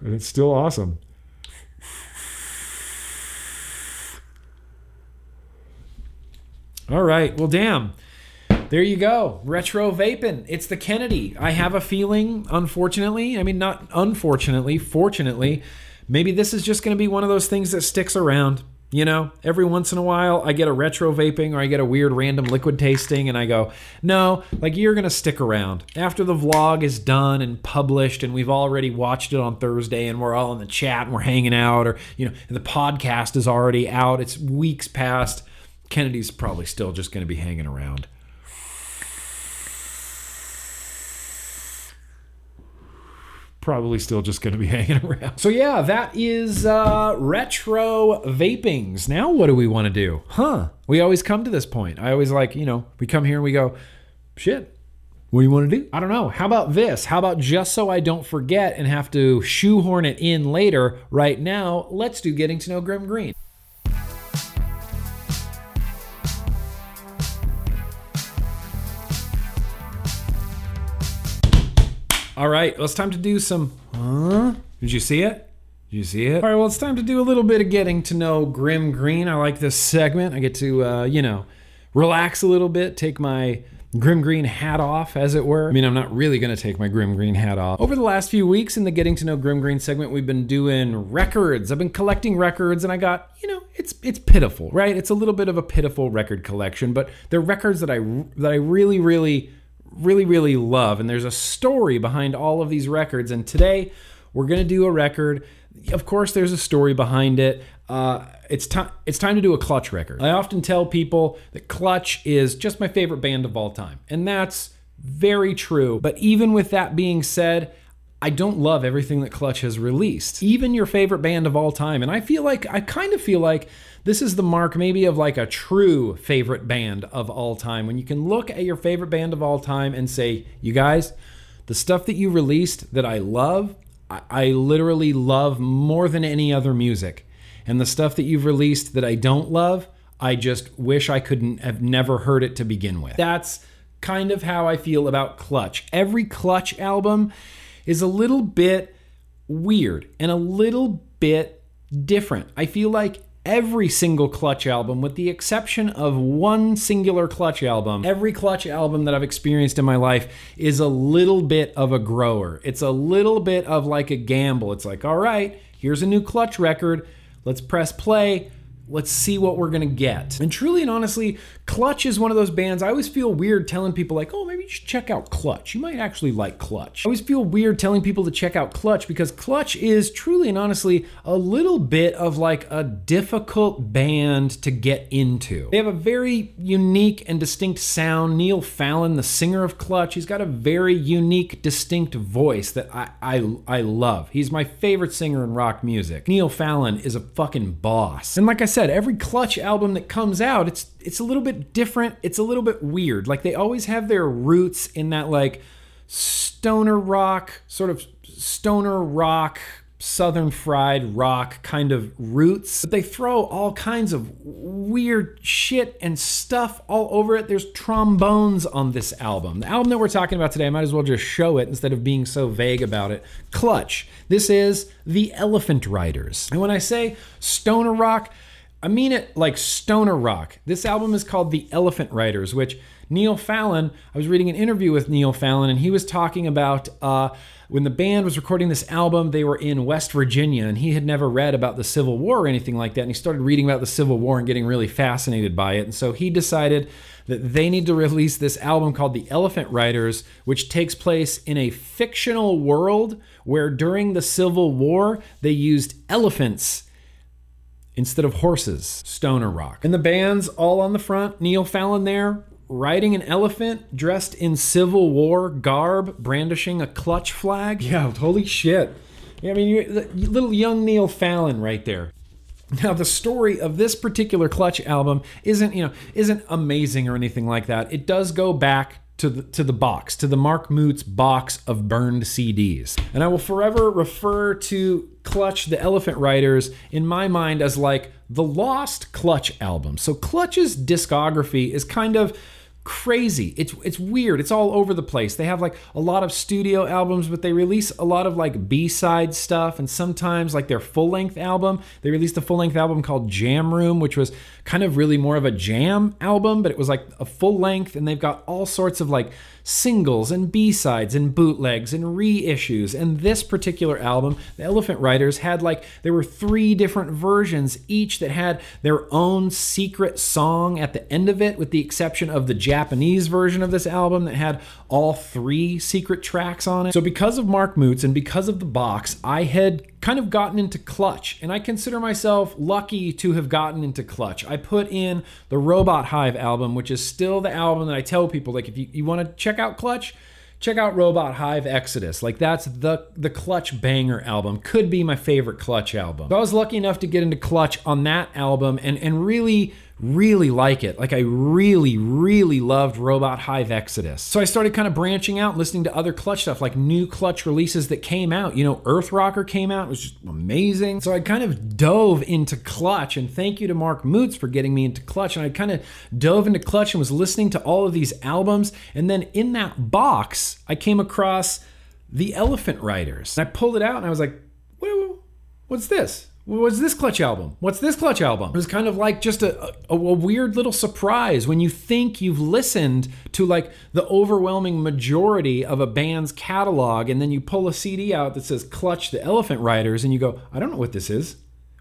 And it's still awesome. All right, well, damn. There you go. Retro vaping. It's the Kennedy. I have a feeling, unfortunately, I mean, not unfortunately, fortunately, maybe this is just going to be one of those things that sticks around. You know, every once in a while I get a retro vaping or I get a weird random liquid tasting and I go, no, like you're going to stick around. After the vlog is done and published and we've already watched it on Thursday and we're all in the chat and we're hanging out, or, you know, the podcast is already out. It's weeks past. Kennedy's probably still just going to be hanging around. Probably still just going to be hanging around. So yeah, that is uh, retro vapings. Now what do we want to do? Huh? We always come to this point. I always like, you know, we come here and we go, shit, what do you want to do? I don't know. How about this? How about just so I don't forget and have to shoehorn it in later? Right now, let's do Getting to Know Grim Green. All right, well, it's time to do some, huh? Did you see it? Did you see it? All right, well, it's time to do a little bit of Getting to Know Grim Green. I like this segment. I get to, uh, you know, relax a little bit, take my Grim Green hat off, as it were. I mean, I'm not really going to take my Grim Green hat off. Over the last few weeks in the Getting to Know Grim Green segment, we've been doing records. I've been collecting records, and I got, you know, it's it's pitiful, right? It's a little bit of a pitiful record collection, but they're records that I that I really, really... really, really love. And there's a story behind all of these records. And today we're going to do a record. Of course, there's a story behind it. Uh, it's time, it's time to do a Clutch record. I often tell people that Clutch is just my favorite band of all time. And that's very true. But even with that being said, I don't love everything that Clutch has released, even your favorite band of all time. And I feel like, I kind of feel like this is the mark maybe of like a true favorite band of all time. When you can look at your favorite band of all time and say, you guys, the stuff that you released that I love, I, I literally love more than any other music. And the stuff that you've released that I don't love, I just wish I couldn't have never heard it to begin with. That's kind of how I feel about Clutch. Every Clutch album is a little bit weird and a little bit different. I feel like every single Clutch album, with the exception of one singular Clutch album, every Clutch album that I've experienced in my life is a little bit of a grower. It's a little bit of like a gamble. It's like, all right, here's a new Clutch record. Let's press play. Let's see what we're gonna get. And truly and honestly, Clutch is one of those bands. I always feel weird telling people like, oh, maybe you should check out Clutch. You might actually like Clutch. I always feel weird telling people to check out Clutch because Clutch is truly and honestly a little bit of like a difficult band to get into. They have a very unique and distinct sound. Neil Fallon, the singer of Clutch, he's got a very unique, distinct voice that I, I, I love. He's my favorite singer in rock music. Neil Fallon is a fucking boss. And like I said, said, every Clutch album that comes out, it's it's a little bit different. It's a little bit weird. Like, they always have their roots in that, like, stoner rock, sort of stoner rock, southern fried rock kind of roots. But they throw all kinds of weird shit and stuff all over it. There's trombones on this album. The album that we're talking about today, I might as well just show it instead of being so vague about it. Clutch. This is The Elephant Riders. And when I say stoner rock, I mean it like stoner rock. This album is called The Elephant Riders, which Neil Fallon, I was reading an interview with Neil Fallon, and he was talking about uh, when the band was recording this album, they were in West Virginia, and he had never read about the Civil War or anything like that, and he started reading about the Civil War and getting really fascinated by it, and so he decided that they need to release this album called The Elephant Riders, which takes place in a fictional world where during the Civil War, they used elephants instead of horses. Stoner rock. And the band's all on the front, Neil Fallon there, riding an elephant, dressed in Civil War garb, brandishing a Clutch flag. Yeah, holy shit. I mean, you, little young Neil Fallon right there. Now, the story of this particular Clutch album isn't, you know, isn't amazing or anything like that. It does go back to the to the box, to the Mark Moots box of burned C Ds. And I will forever refer to Clutch, The Elephant Riders, in my mind as like the lost Clutch album. So Clutch's discography is kind of crazy. It's it's weird. It's all over the place. They have like a lot of studio albums, but they release a lot of like B-side stuff, and sometimes like their full-length album. They released a full-length album called Jam Room, which was kind of really more of a jam album, but it was like a full-length, and they've got all sorts of like singles and B-sides and bootlegs and reissues. And this particular album, The Elephant Riders, had like, there were three different versions, each that had their own secret song at the end of it, with the exception of the Japanese version of this album that had all three secret tracks on it. So because of Mark Moots and because of the box, I had kind of gotten into Clutch, and I consider myself lucky to have gotten into Clutch. I put in the Robot Hive album, which is still the album that I tell people, like, if you, you want to check Check out Clutch, check out Robot Hive Exodus. Like, that's the, the Clutch banger album. Could be my favorite Clutch album. So I was lucky enough to get into Clutch on that album and, and really, really like it. Like, I really, really loved Robot Hive Exodus. So I started kind of branching out, listening to other Clutch stuff, like new Clutch releases that came out. You know, Earth Rocker came out. It was just amazing. So I kind of dove into Clutch, and thank you to Mark Moots for getting me into Clutch. And I kind of dove into Clutch and was listening to all of these albums. And then in that box, I came across The Elephant Riders. And I pulled it out, and I was like, what's this? What's this Clutch album? What's this Clutch album? It was kind of like just a, a, a weird little surprise when you think you've listened to like the overwhelming majority of a band's catalog, and then you pull a C D out that says Clutch, The Elephant Riders, and you go, I don't know what this is.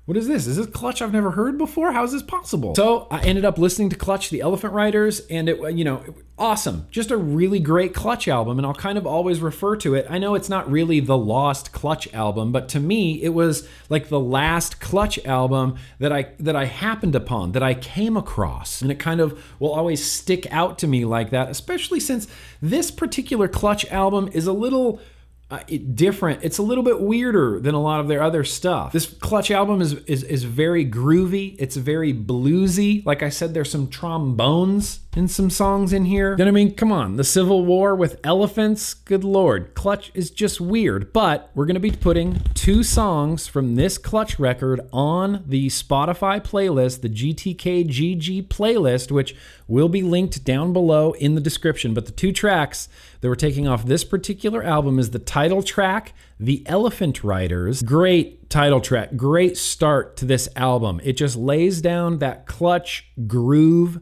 What is this? Is this Clutch I've never heard before? How is this possible? So I ended up listening to Clutch, The Elephant Riders, and it, you know, awesome. Just a really great Clutch album, and I'll kind of always refer to it. I know it's not really the lost Clutch album, but to me, it was like the last Clutch album that I that I happened upon, that I came across, and it kind of will always stick out to me like that, especially since this particular Clutch album is a little Uh, it, different. It's a little bit weirder than a lot of their other stuff. This Clutch album is, is is very groovy. It's very bluesy. Like I said, there's some trombones in some songs in here. Then I mean, come on, the Civil War with elephants? Good Lord. Clutch is just weird. But we're going to be putting two songs from this Clutch record on the Spotify playlist, the G T K G G playlist, which will be linked down below in the description. But the two tracks that we're taking off this particular album is the title track, The Elephant Riders. Great title track, great start to this album. It just lays down that Clutch groove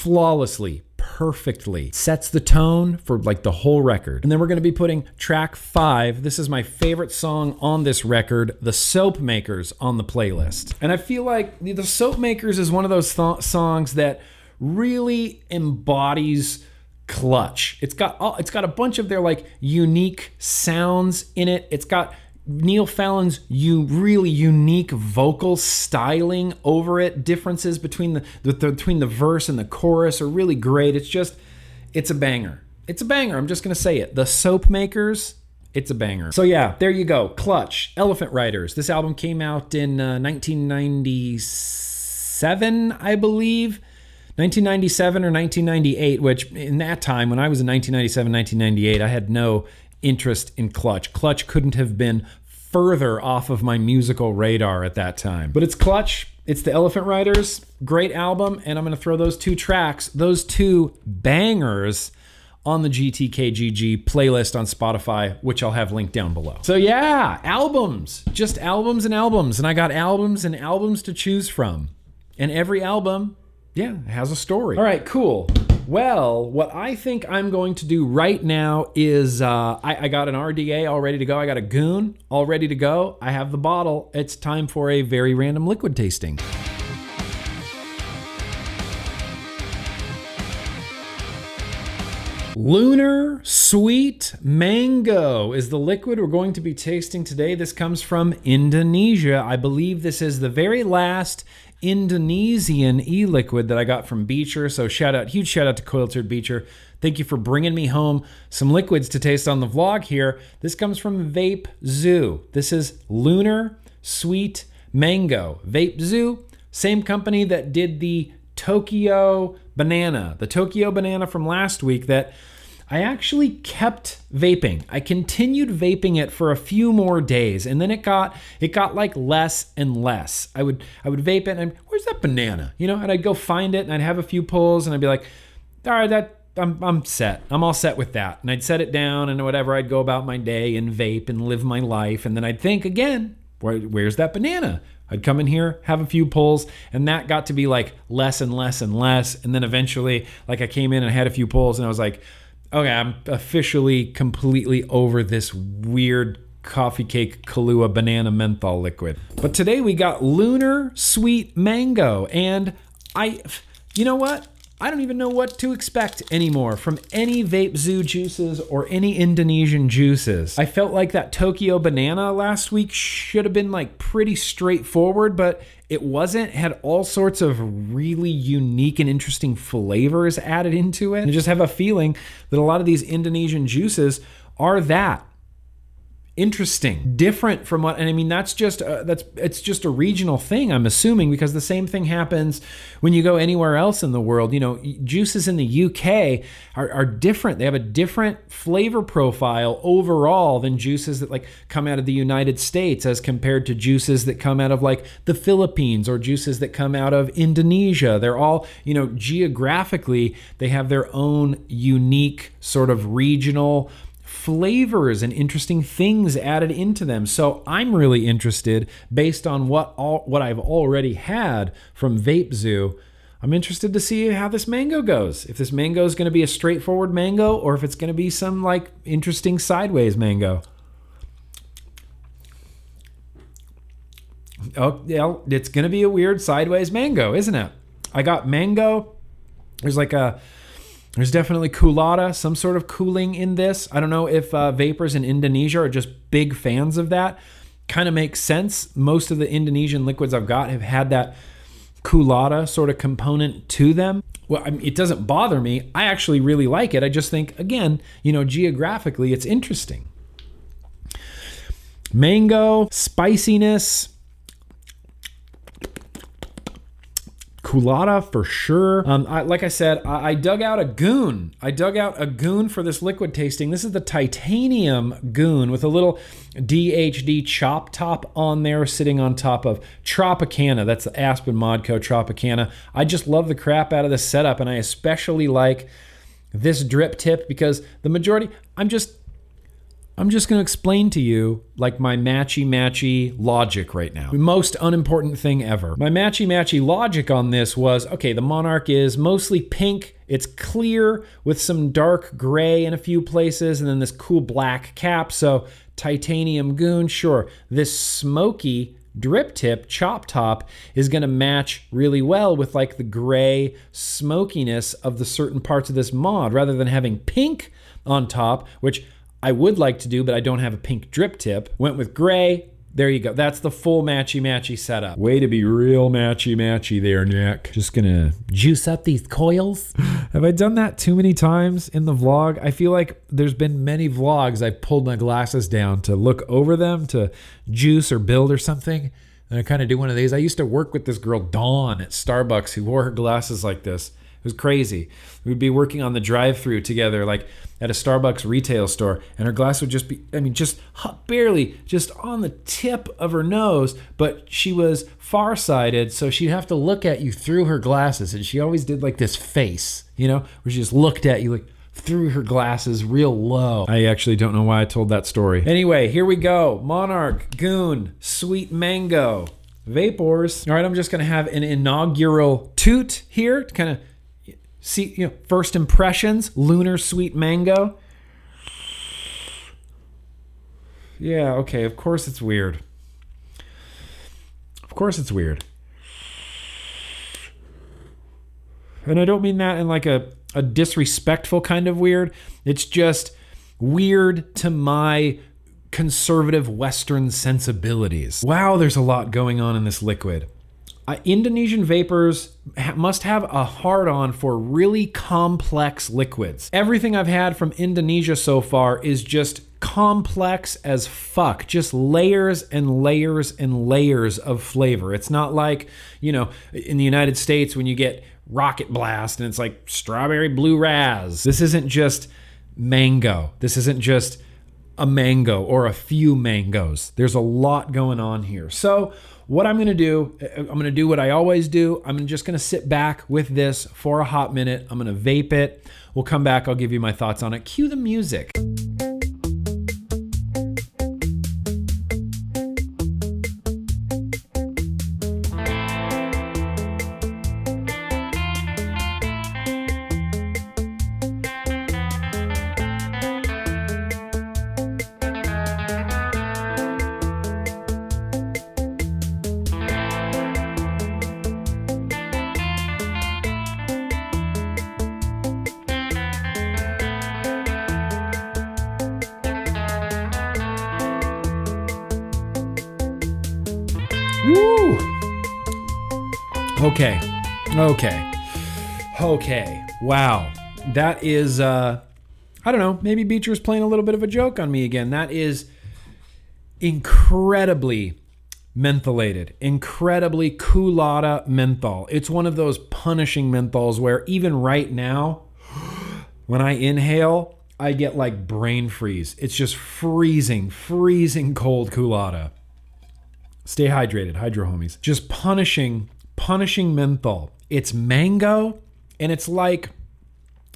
flawlessly, perfectly. Sets the tone for like the whole record. And then we're going to be putting track five. This is my favorite song on this record, The Soap Makers, on the playlist. And I feel like The Soap Makers is one of those th- songs that really embodies Clutch. It's got all, it's got a bunch of their like unique sounds in it. It's got Neil Fallon's you really unique vocal styling over it. Differences between the, the, the between the verse and the chorus are really great. It's just, it's a banger. It's a banger. I'm just gonna say it. The Soap Makers. It's a banger. So yeah, there you go. Clutch, Elephant Riders. This album came out in uh, nineteen ninety-six. nineteen ninety-seven, I believe. nineteen ninety-seven or nineteen ninety-eight, which in that time, when I was in nineteen ninety-seven, nineteen ninety-eight, I had no interest in Clutch. Clutch couldn't have been further off of my musical radar at that time. But it's Clutch. It's the Elephant Riders. Great album. And I'm going to throw those two tracks, those two bangers, on the G T K G G playlist on Spotify, which I'll have linked down below. So yeah, albums. Just albums and albums. And I got albums and albums to choose from. And every album... yeah, it has a story. All right, cool. Well, what I think I'm going to do right now is uh, I, I got an R D A all ready to go. I got a Goon all ready to go. I have the bottle. It's time for a very random liquid tasting. Lunar Sweet Mango is the liquid we're going to be tasting today. This comes from Indonesia. I believe this is the very last Indonesian e-liquid that I got from Beecher. So shout out, huge shout out to Coil Turd Beecher. Thank you for bringing me home some liquids to taste on the vlog here. This comes from Vape Zoo. This is Lunar Sweet Mango. Vape Zoo, same company that did the Tokyo Banana. The Tokyo Banana from last week that I actually kept vaping. I continued vaping it for a few more days, and then it got it got like less and less. I would I would vape it, and I'd, where's that banana? You know, and I'd go find it, and I'd have a few pulls, and I'd be like, all right, that I'm I'm set. I'm all set with that. And I'd set it down, and whatever. I'd go about my day and vape and live my life, and then I'd think again, Where, where's that banana? I'd come in here, have a few pulls, and that got to be like less and less and less, and then eventually, like I came in and I had a few pulls, and I was like, okay, I'm officially completely over this weird coffee cake Kahlua banana menthol liquid. But today we got Lunar Sweet Mango, and I, you know what? I don't even know what to expect anymore from any Vape Zoo juices or any Indonesian juices. I felt like that Tokyo Banana last week should have been like pretty straightforward, but it wasn't. It had all sorts of really unique and interesting flavors added into it. And I just have a feeling that a lot of these Indonesian juices are that. Interesting, different from what, and I mean that's just uh, that's it's just a regional thing, I'm assuming, because the same thing happens when you go anywhere else in the world. You know, juices in the U K are, are different. They have a different flavor profile overall than juices that like come out of the United States as compared to juices that come out of like the Philippines or juices that come out of Indonesia. They're all, you know, geographically they have their own unique sort of regional flavors and interesting things added into them. So I'm really interested, based on what all, what I've already had from Vape Zoo, I'm interested to see how this mango goes. If this mango is going to be a straightforward mango or if it's going to be some like interesting sideways mango. Oh, yeah, it's going to be a weird sideways mango, isn't it? I got mango. There's like a There's definitely culotta, some sort of cooling in this. I don't know if uh, vapors in Indonesia are just big fans of that. Kind of makes sense. Most of the Indonesian liquids I've got have had that culotta sort of component to them. Well, I mean, it doesn't bother me. I actually really like it. I just think, again, you know, geographically, it's interesting. Mango, spiciness. Culotta for sure. Um, I, like I said, I, I dug out a Goon. I dug out a Goon for this liquid tasting. This is the Titanium Goon with a little D H D chop top on there sitting on top of Tropicana. That's the Aspen Modco Tropicana. I just love the crap out of this setup, and I especially like this drip tip because the majority, I'm just, I'm just going to explain to you like my matchy-matchy logic right now. The most unimportant thing ever. My matchy-matchy logic on this was, okay, the Monarch is mostly pink. It's clear with some dark gray in a few places and then this cool black cap. So Titanium Goon, sure. This smoky drip tip, chop top, is going to match really well with like the gray smokiness of the certain parts of this mod rather than having pink on top, which I would like to do, but I don't have a pink drip tip. Went with gray. There you go. That's the full matchy-matchy setup. Way to be real matchy-matchy there, Nick. Just gonna juice up these coils. Have I done that too many times in the vlog? I feel like there's been many vlogs I've pulled my glasses down to look over them, to juice or build or something. And I kind of do one of these. I used to work with this girl, Dawn, at Starbucks, who wore her glasses like this. It was crazy. We'd be working on the drive-thru together, like at a Starbucks retail store, and her glass would just be, I mean, just barely, just on the tip of her nose, but she was farsighted, so she'd have to look at you through her glasses, and she always did like this face, you know, where she just looked at you like through her glasses real low. I actually don't know why I told that story. Anyway, here we go. Monarch, Goon, Sweet Mango, Vapors. All right, I'm just going to have an inaugural toot here to kind of see, you know, first impressions. Lunar Sweet Mango. Yeah, okay, of course it's weird. Of course it's weird. And I don't mean that in like a a disrespectful kind of weird. It's just weird to my conservative Western sensibilities. Wow, there's a lot going on in this liquid. Uh, Indonesian vapors ha- must have a hard-on for really complex liquids. Everything I've had from Indonesia so far is just complex as fuck, just layers and layers and layers of flavor. It's not like, you know, in the United States when you get Rocket Blast and it's like strawberry blue raz. This isn't just mango. This isn't just a mango or a few mangoes. There's a lot going on here. So what I'm going to do, I'm going to do what I always do. I'm just going to sit back with this for a hot minute. I'm going to vape it. We'll come back. I'll give you my thoughts on it. Cue the music. Woo! Okay, okay, okay. Wow, that is, uh, I don't know, maybe Beecher's playing a little bit of a joke on me again. That is incredibly mentholated, incredibly culotta menthol. It's one of those punishing menthols where even right now, when I inhale, I get like brain freeze. It's just freezing, freezing cold culotta. Stay hydrated, hydro homies. Just punishing, punishing menthol. It's mango, and it's like,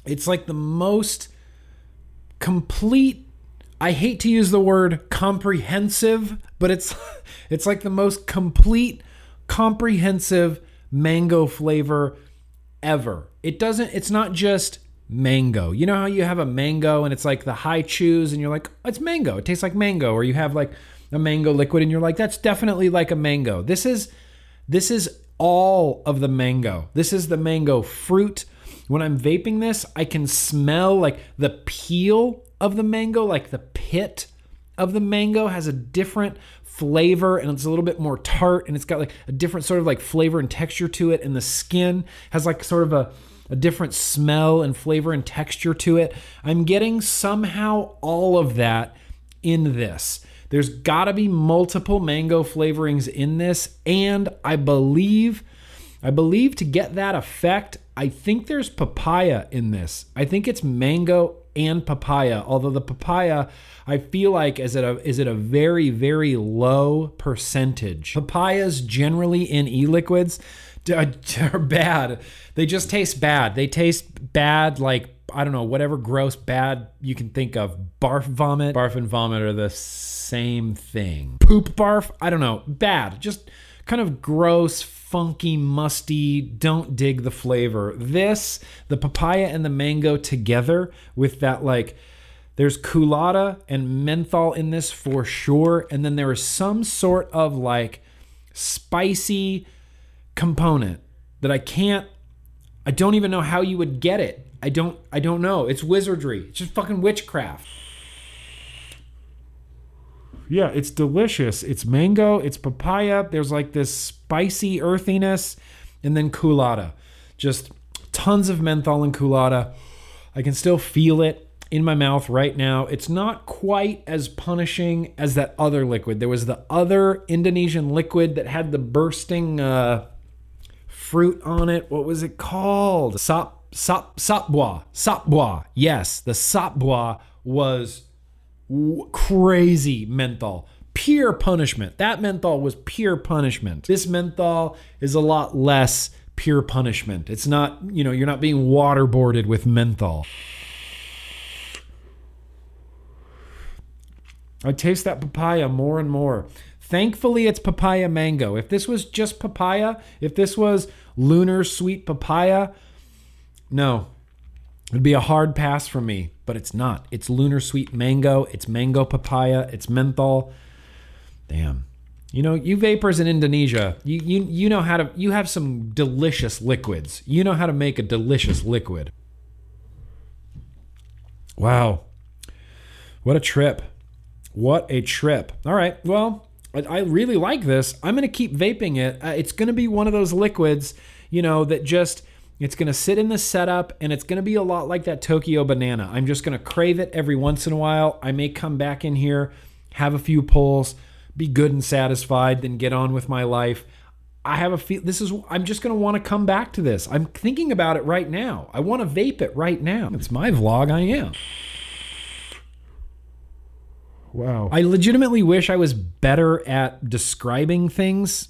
it's like the most complete, I hate to use the word comprehensive, but it's, it's like the most complete, comprehensive mango flavor ever. It doesn't, it's not just mango. You know how you have a mango and it's like the high chews and you're like, oh, it's mango. It tastes like mango. Or you have like a mango liquid and you're like, that's definitely like a mango. This is, this is all of the mango. This is the mango fruit. When I'm vaping this, I can smell like the peel of the mango, like the pit of the mango has a different flavor and it's a little bit more tart and it's got like a different sort of like flavor and texture to it. And the skin has like sort of a, a different smell and flavor and texture to it. I'm getting somehow all of that in this. There's gotta be multiple mango flavorings in this. And I believe, I believe to get that effect, I think there's papaya in this. I think it's mango and papaya. Although the papaya, I feel like is at a, is at a very, very low percentage. Papayas generally in e-liquids are bad. They just taste bad. They taste bad like, I don't know, whatever gross bad you can think of. Barf vomit. Barf and vomit are the same thing. Poop barf. I don't know. Bad. Just kind of gross, funky, musty. Don't dig the flavor. This, the papaya and the mango together with that, like, there's culotta and menthol in this for sure. And then there is some sort of like spicy component that I can't, I don't even know how you would get it. I don't, I don't know. It's wizardry. It's just fucking witchcraft. Yeah, it's delicious. It's mango. It's papaya. There's like this spicy earthiness and then culotta. Just tons of menthol and culotta. I can still feel it in my mouth right now. It's not quite as punishing as that other liquid. There was the other Indonesian liquid that had the bursting uh, fruit on it. What was it called? Sap, sap, sapbuah, sapbuah. Yes, the sapbuah was w- crazy menthol. Pure punishment. That menthol was pure punishment. This menthol is a lot less pure punishment. It's not, you know, you're not being waterboarded with menthol. I taste that papaya more and more. Thankfully, it's papaya mango. If this was just papaya, if this was Lunar Sweet Papaya, no, it'd be a hard pass for me, but it's not. It's Lunar Sweet Mango. It's mango papaya. It's menthol. Damn. You know, you vapors in Indonesia, you, you you know how to, you have some delicious liquids. You know how to make a delicious liquid. Wow. What a trip. What a trip. All right. Well, I, I really like this. I'm going to keep vaping it. Uh, it's going to be one of those liquids, you know, that just, it's going to sit in the setup, and it's going to be a lot like that Tokyo Banana. I'm just going to crave it every once in a while. I may come back in here, have a few pulls, be good and satisfied, then get on with my life. I have a feel, this is, I'm just gonna wanna come back to this. I'm thinking about it right now. I wanna vape it right now. It's my vlog, I am. Wow. I legitimately wish I was better at describing things,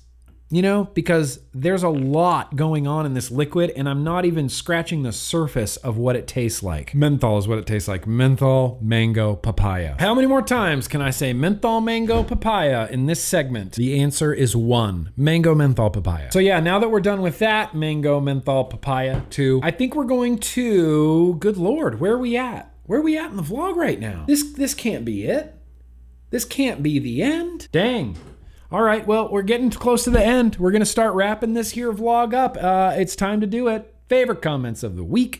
you know, because there's a lot going on in this liquid, and I'm not even scratching the surface of what it tastes like. Menthol is what it tastes like. Menthol, mango, papaya. How many more times can I say menthol, mango, papaya in this segment? The answer is one. Mango, menthol, papaya. So yeah, now that we're done with that, mango, menthol, papaya, two. I think we're going to, good Lord, where are we at? Where are we at in the vlog right now? This, this can't be it. This can't be the end. Dang. All right, well, we're getting close to the end. We're going to start wrapping this here vlog up. Uh, it's time to do it. Favorite comments of the week.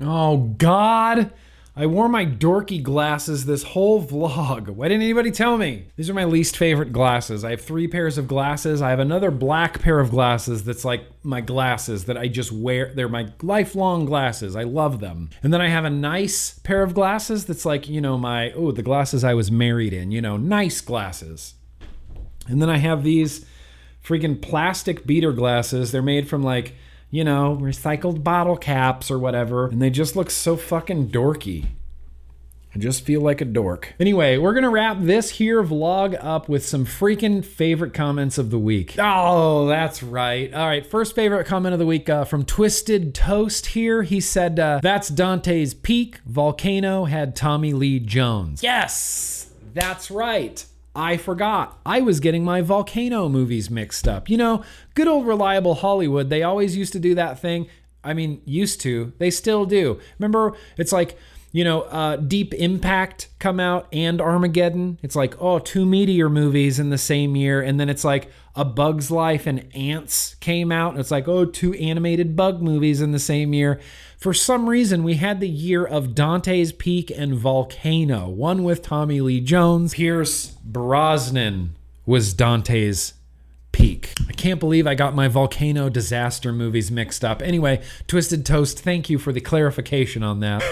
Oh, God. I wore my dorky glasses this whole vlog. Why didn't anybody tell me? These are my least favorite glasses. I have three pairs of glasses. I have another black pair of glasses that's like my glasses that I just wear. They're my lifelong glasses. I love them. And then I have a nice pair of glasses that's like, you know, my, oh, the glasses I was married in, you know, nice glasses. And then I have these freaking plastic beater glasses. They're made from like, you know, recycled bottle caps or whatever. And they just look so fucking dorky. I just feel like a dork. Anyway, we're gonna wrap this here vlog up with some freaking favorite comments of the week. Oh, that's right. All right, first favorite comment of the week uh, from Twisted Toast here. He said, uh, that's Dante's Peak. Volcano had Tommy Lee Jones. Yes, that's right. I forgot. I was getting my volcano movies mixed up. You know, good old reliable Hollywood. They always used to do that thing. I mean, used to. They still do. Remember, it's like, you know, uh, Deep Impact come out and Armageddon. It's like, oh, two meteor movies in the same year. And then it's like A Bug's Life and Ants came out. And it's like, oh, two animated bug movies in the same year. For some reason, we had the year of Dante's Peak and Volcano, one with Tommy Lee Jones. Pierce Brosnan was Dante's Peak. I can't believe I got my volcano disaster movies mixed up. Anyway, Twisted Toast, thank you for the clarification on that.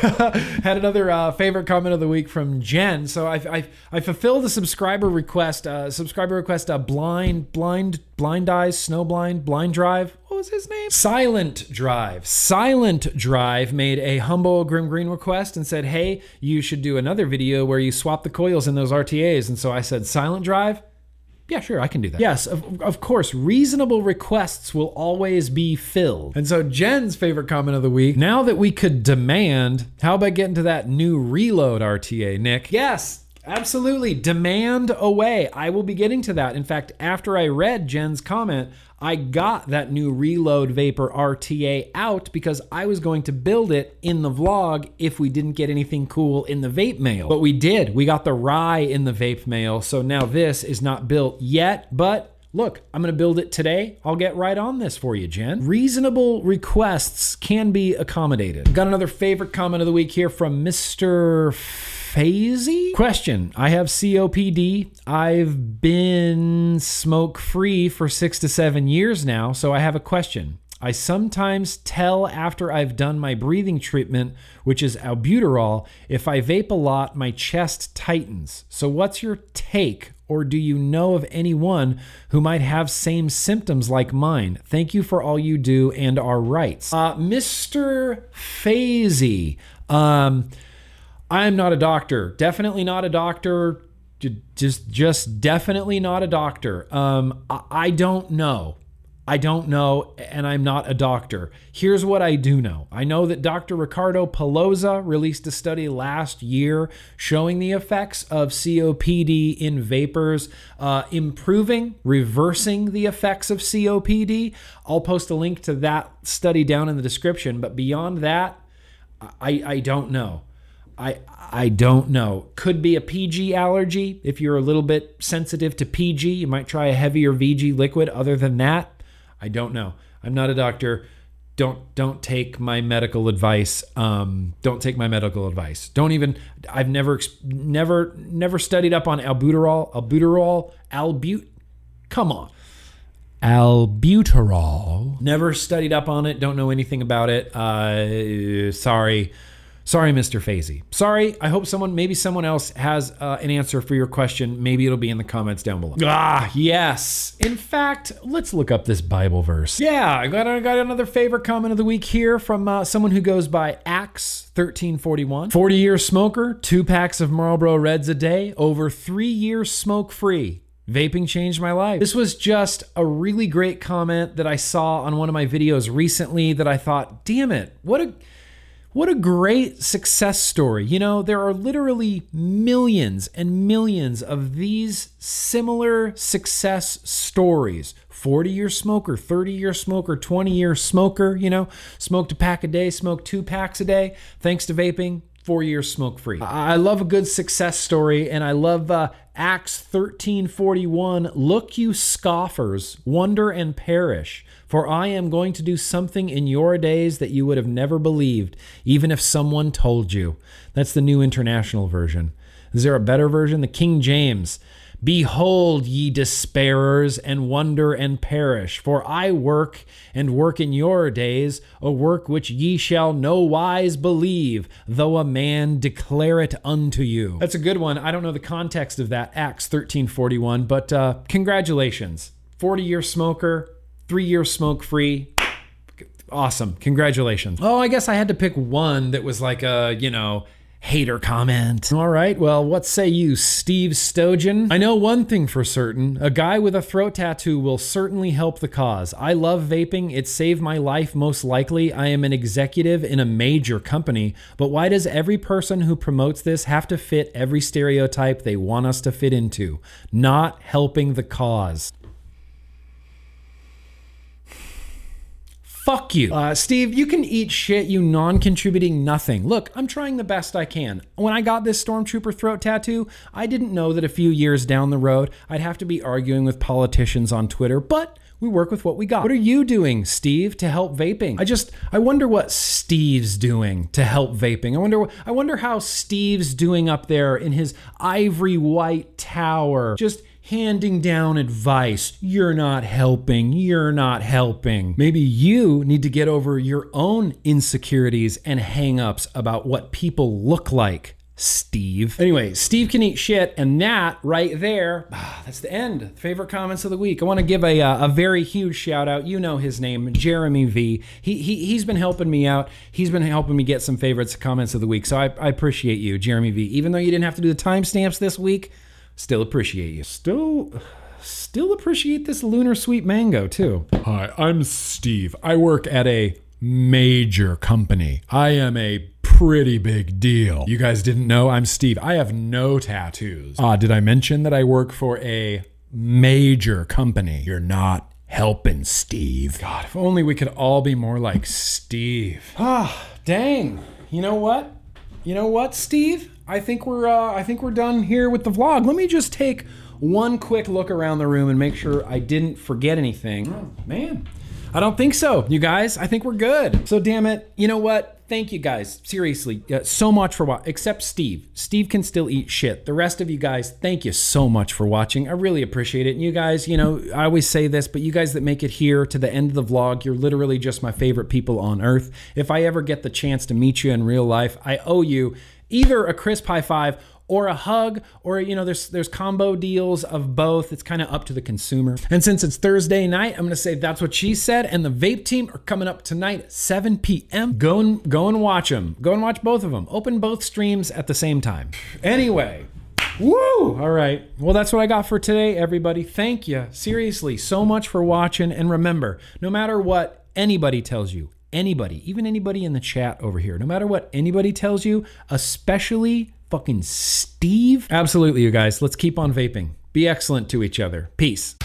Had another uh, favorite comment of the week from Jen. So I I, I fulfilled the subscriber request, uh, subscriber request, uh, blind, blind, blind eyes, snow blind, blind drive. What was his name? Silent Drive. Silent Drive made a humble Grim Green request and said, hey, you should do another video where you swap the coils in those R T As. And so I said, Silent Drive? Yeah, sure, I can do that. Yes, of, of course, reasonable requests will always be filled. And so Jen's favorite comment of the week, now that we could demand, how about getting to that new reload R T A, Nick? Yes, absolutely, demand away. I will be getting to that. In fact, after I read Jen's comment, I got that new reload vapor R T A out because I was going to build it in the vlog if we didn't get anything cool in the vape mail. But we did, we got the rye in the vape mail. So now this is not built yet, but look, I'm gonna build it today. I'll get right on this for you, Jen. Reasonable requests can be accommodated. Got another favorite comment of the week here from Mister F- phasey? Question. I have C O P D. I've been smoke-free for six to seven years now, so I have a question. I sometimes tell after I've done my breathing treatment, which is albuterol, if I vape a lot, my chest tightens. So what's your take, or do you know of anyone who might have same symptoms like mine? Thank you for all you do and our rights. Uh, Mister Fazy, um, I'm not a doctor. Definitely not a doctor. Just, just definitely not a doctor. Um, I, I don't know. I don't know, and I'm not a doctor. Here's what I do know. I know that Doctor Ricardo Pelosa released a study last year showing the effects of C O P D in vapors, uh, improving, reversing the effects of C O P D. I'll post a link to that study down in the description, but beyond that, I, I don't know. I I don't know. Could be a P G allergy. If you're a little bit sensitive to P G, you might try a heavier V G liquid. Other than that, I don't know. I'm not a doctor. Don't don't take my medical advice. Um, don't take my medical advice. Don't even. I've never never never studied up on albuterol. Albuterol. Albut. Come on. Albuterol. Never studied up on it. Don't know anything about it. Uh, sorry. Sorry, Mister Fazy. Sorry. I hope someone, maybe someone else has uh, an answer for your question. Maybe it'll be in the comments down below. Ah, yes. In fact, let's look up this Bible verse. Yeah, I got, I got another favorite comment of the week here from uh, someone who goes by Axe thirteen forty-one. forty-year smoker, two packs of Marlboro Reds a day, over three years smoke-free. Vaping changed my life. This was just a really great comment that I saw on one of my videos recently that I thought, damn it, what a... What a great success story. You know, there are literally millions and millions of these similar success stories. forty-year smoker, thirty-year smoker, twenty-year smoker, you know, smoked a pack a day, smoked two packs a day, thanks to vaping, four years smoke-free. I love a good success story, and I love uh, Acts thirteen forty-one. Look, you scoffers, wonder and perish, for I am going to do something in your days that you would have never believed, even if someone told you. That's the New International Version. Is there a better version? The King James. Behold, ye despairers, and wonder and perish, for I work, and work in your days, a work which ye shall no wise believe, though a man declare it unto you. That's a good one. I don't know the context of that, Acts thirteen forty-one, but uh, congratulations. forty-year smoker, three-year smoke-free. Awesome. Congratulations. Oh, I guess I had to pick one that was like a, you know... hater comment. All right, well, what say you, Steve Stojan? I know one thing for certain. A guy with a throat tattoo will certainly help the cause. I love vaping. It saved my life, most likely. I am an executive in a major company, but why does every person who promotes this have to fit every stereotype they want us to fit into? Not helping the cause. Fuck you. Uh, Steve, you can eat shit, you non-contributing nothing. Look, I'm trying the best I can. When I got this Stormtrooper throat tattoo, I didn't know that a few years down the road, I'd have to be arguing with politicians on Twitter, but we work with what we got. What are you doing, Steve, to help vaping? I just, I wonder what Steve's doing to help vaping. I wonder, I wonder how Steve's doing up there in his ivory white tower. Just handing down advice. You're not helping. You're not helping. Maybe you need to get over your own insecurities and hang-ups about what people look like, Steve. Anyway, Steve can eat shit, and that right there, ah, that's the end. Favorite comments of the week. I want to give a uh, a very huge shout out. You know his name, Jeremy V. He, he, he's been helping me out. He's been helping me get some favorites comments of the week, so I, I appreciate you, Jeremy V. Even though you didn't have to do the timestamps this week, still appreciate you. Still, still appreciate this Lunar Sweet Mango, too. Hi, I'm Steve. I work at a major company. I am a pretty big deal. You guys didn't know I'm Steve. I have no tattoos. Ah, uh, did I mention that I work for a major company? You're not helping, Steve. God, if only we could all be more like Steve. Ah, dang. You know what? You know what, Steve? I think we're uh, I think we're done here with the vlog. Let me just take one quick look around the room and make sure I didn't forget anything. Oh, man, I don't think so, you guys. I think we're good. So damn it, you know what? thank you guys, seriously, uh, so much for watching, except Steve. Steve can still eat shit. The rest of you guys, thank you so much for watching. I really appreciate it. And you guys, you know, I always say this, but you guys that make it here to the end of the vlog, you're literally just my favorite people on earth. If I ever get the chance to meet you in real life, I owe you either a crisp high five or a hug, or, you know, there's there's combo deals of both. It's kind of up to the consumer. And since it's Thursday night, I'm gonna say That's What She Said and the Vape Team are coming up tonight at seven p m Go and, go and watch them. Go and watch both of them. Open both streams at the same time. Anyway, woo! All right. Well, that's what I got for today, everybody. Thank you, seriously, so much for watching. And remember, no matter what anybody tells you, anybody, even anybody in the chat over here, no matter what anybody tells you, especially fucking Steve. Absolutely, you guys. Let's keep on vaping. Be excellent to each other. Peace.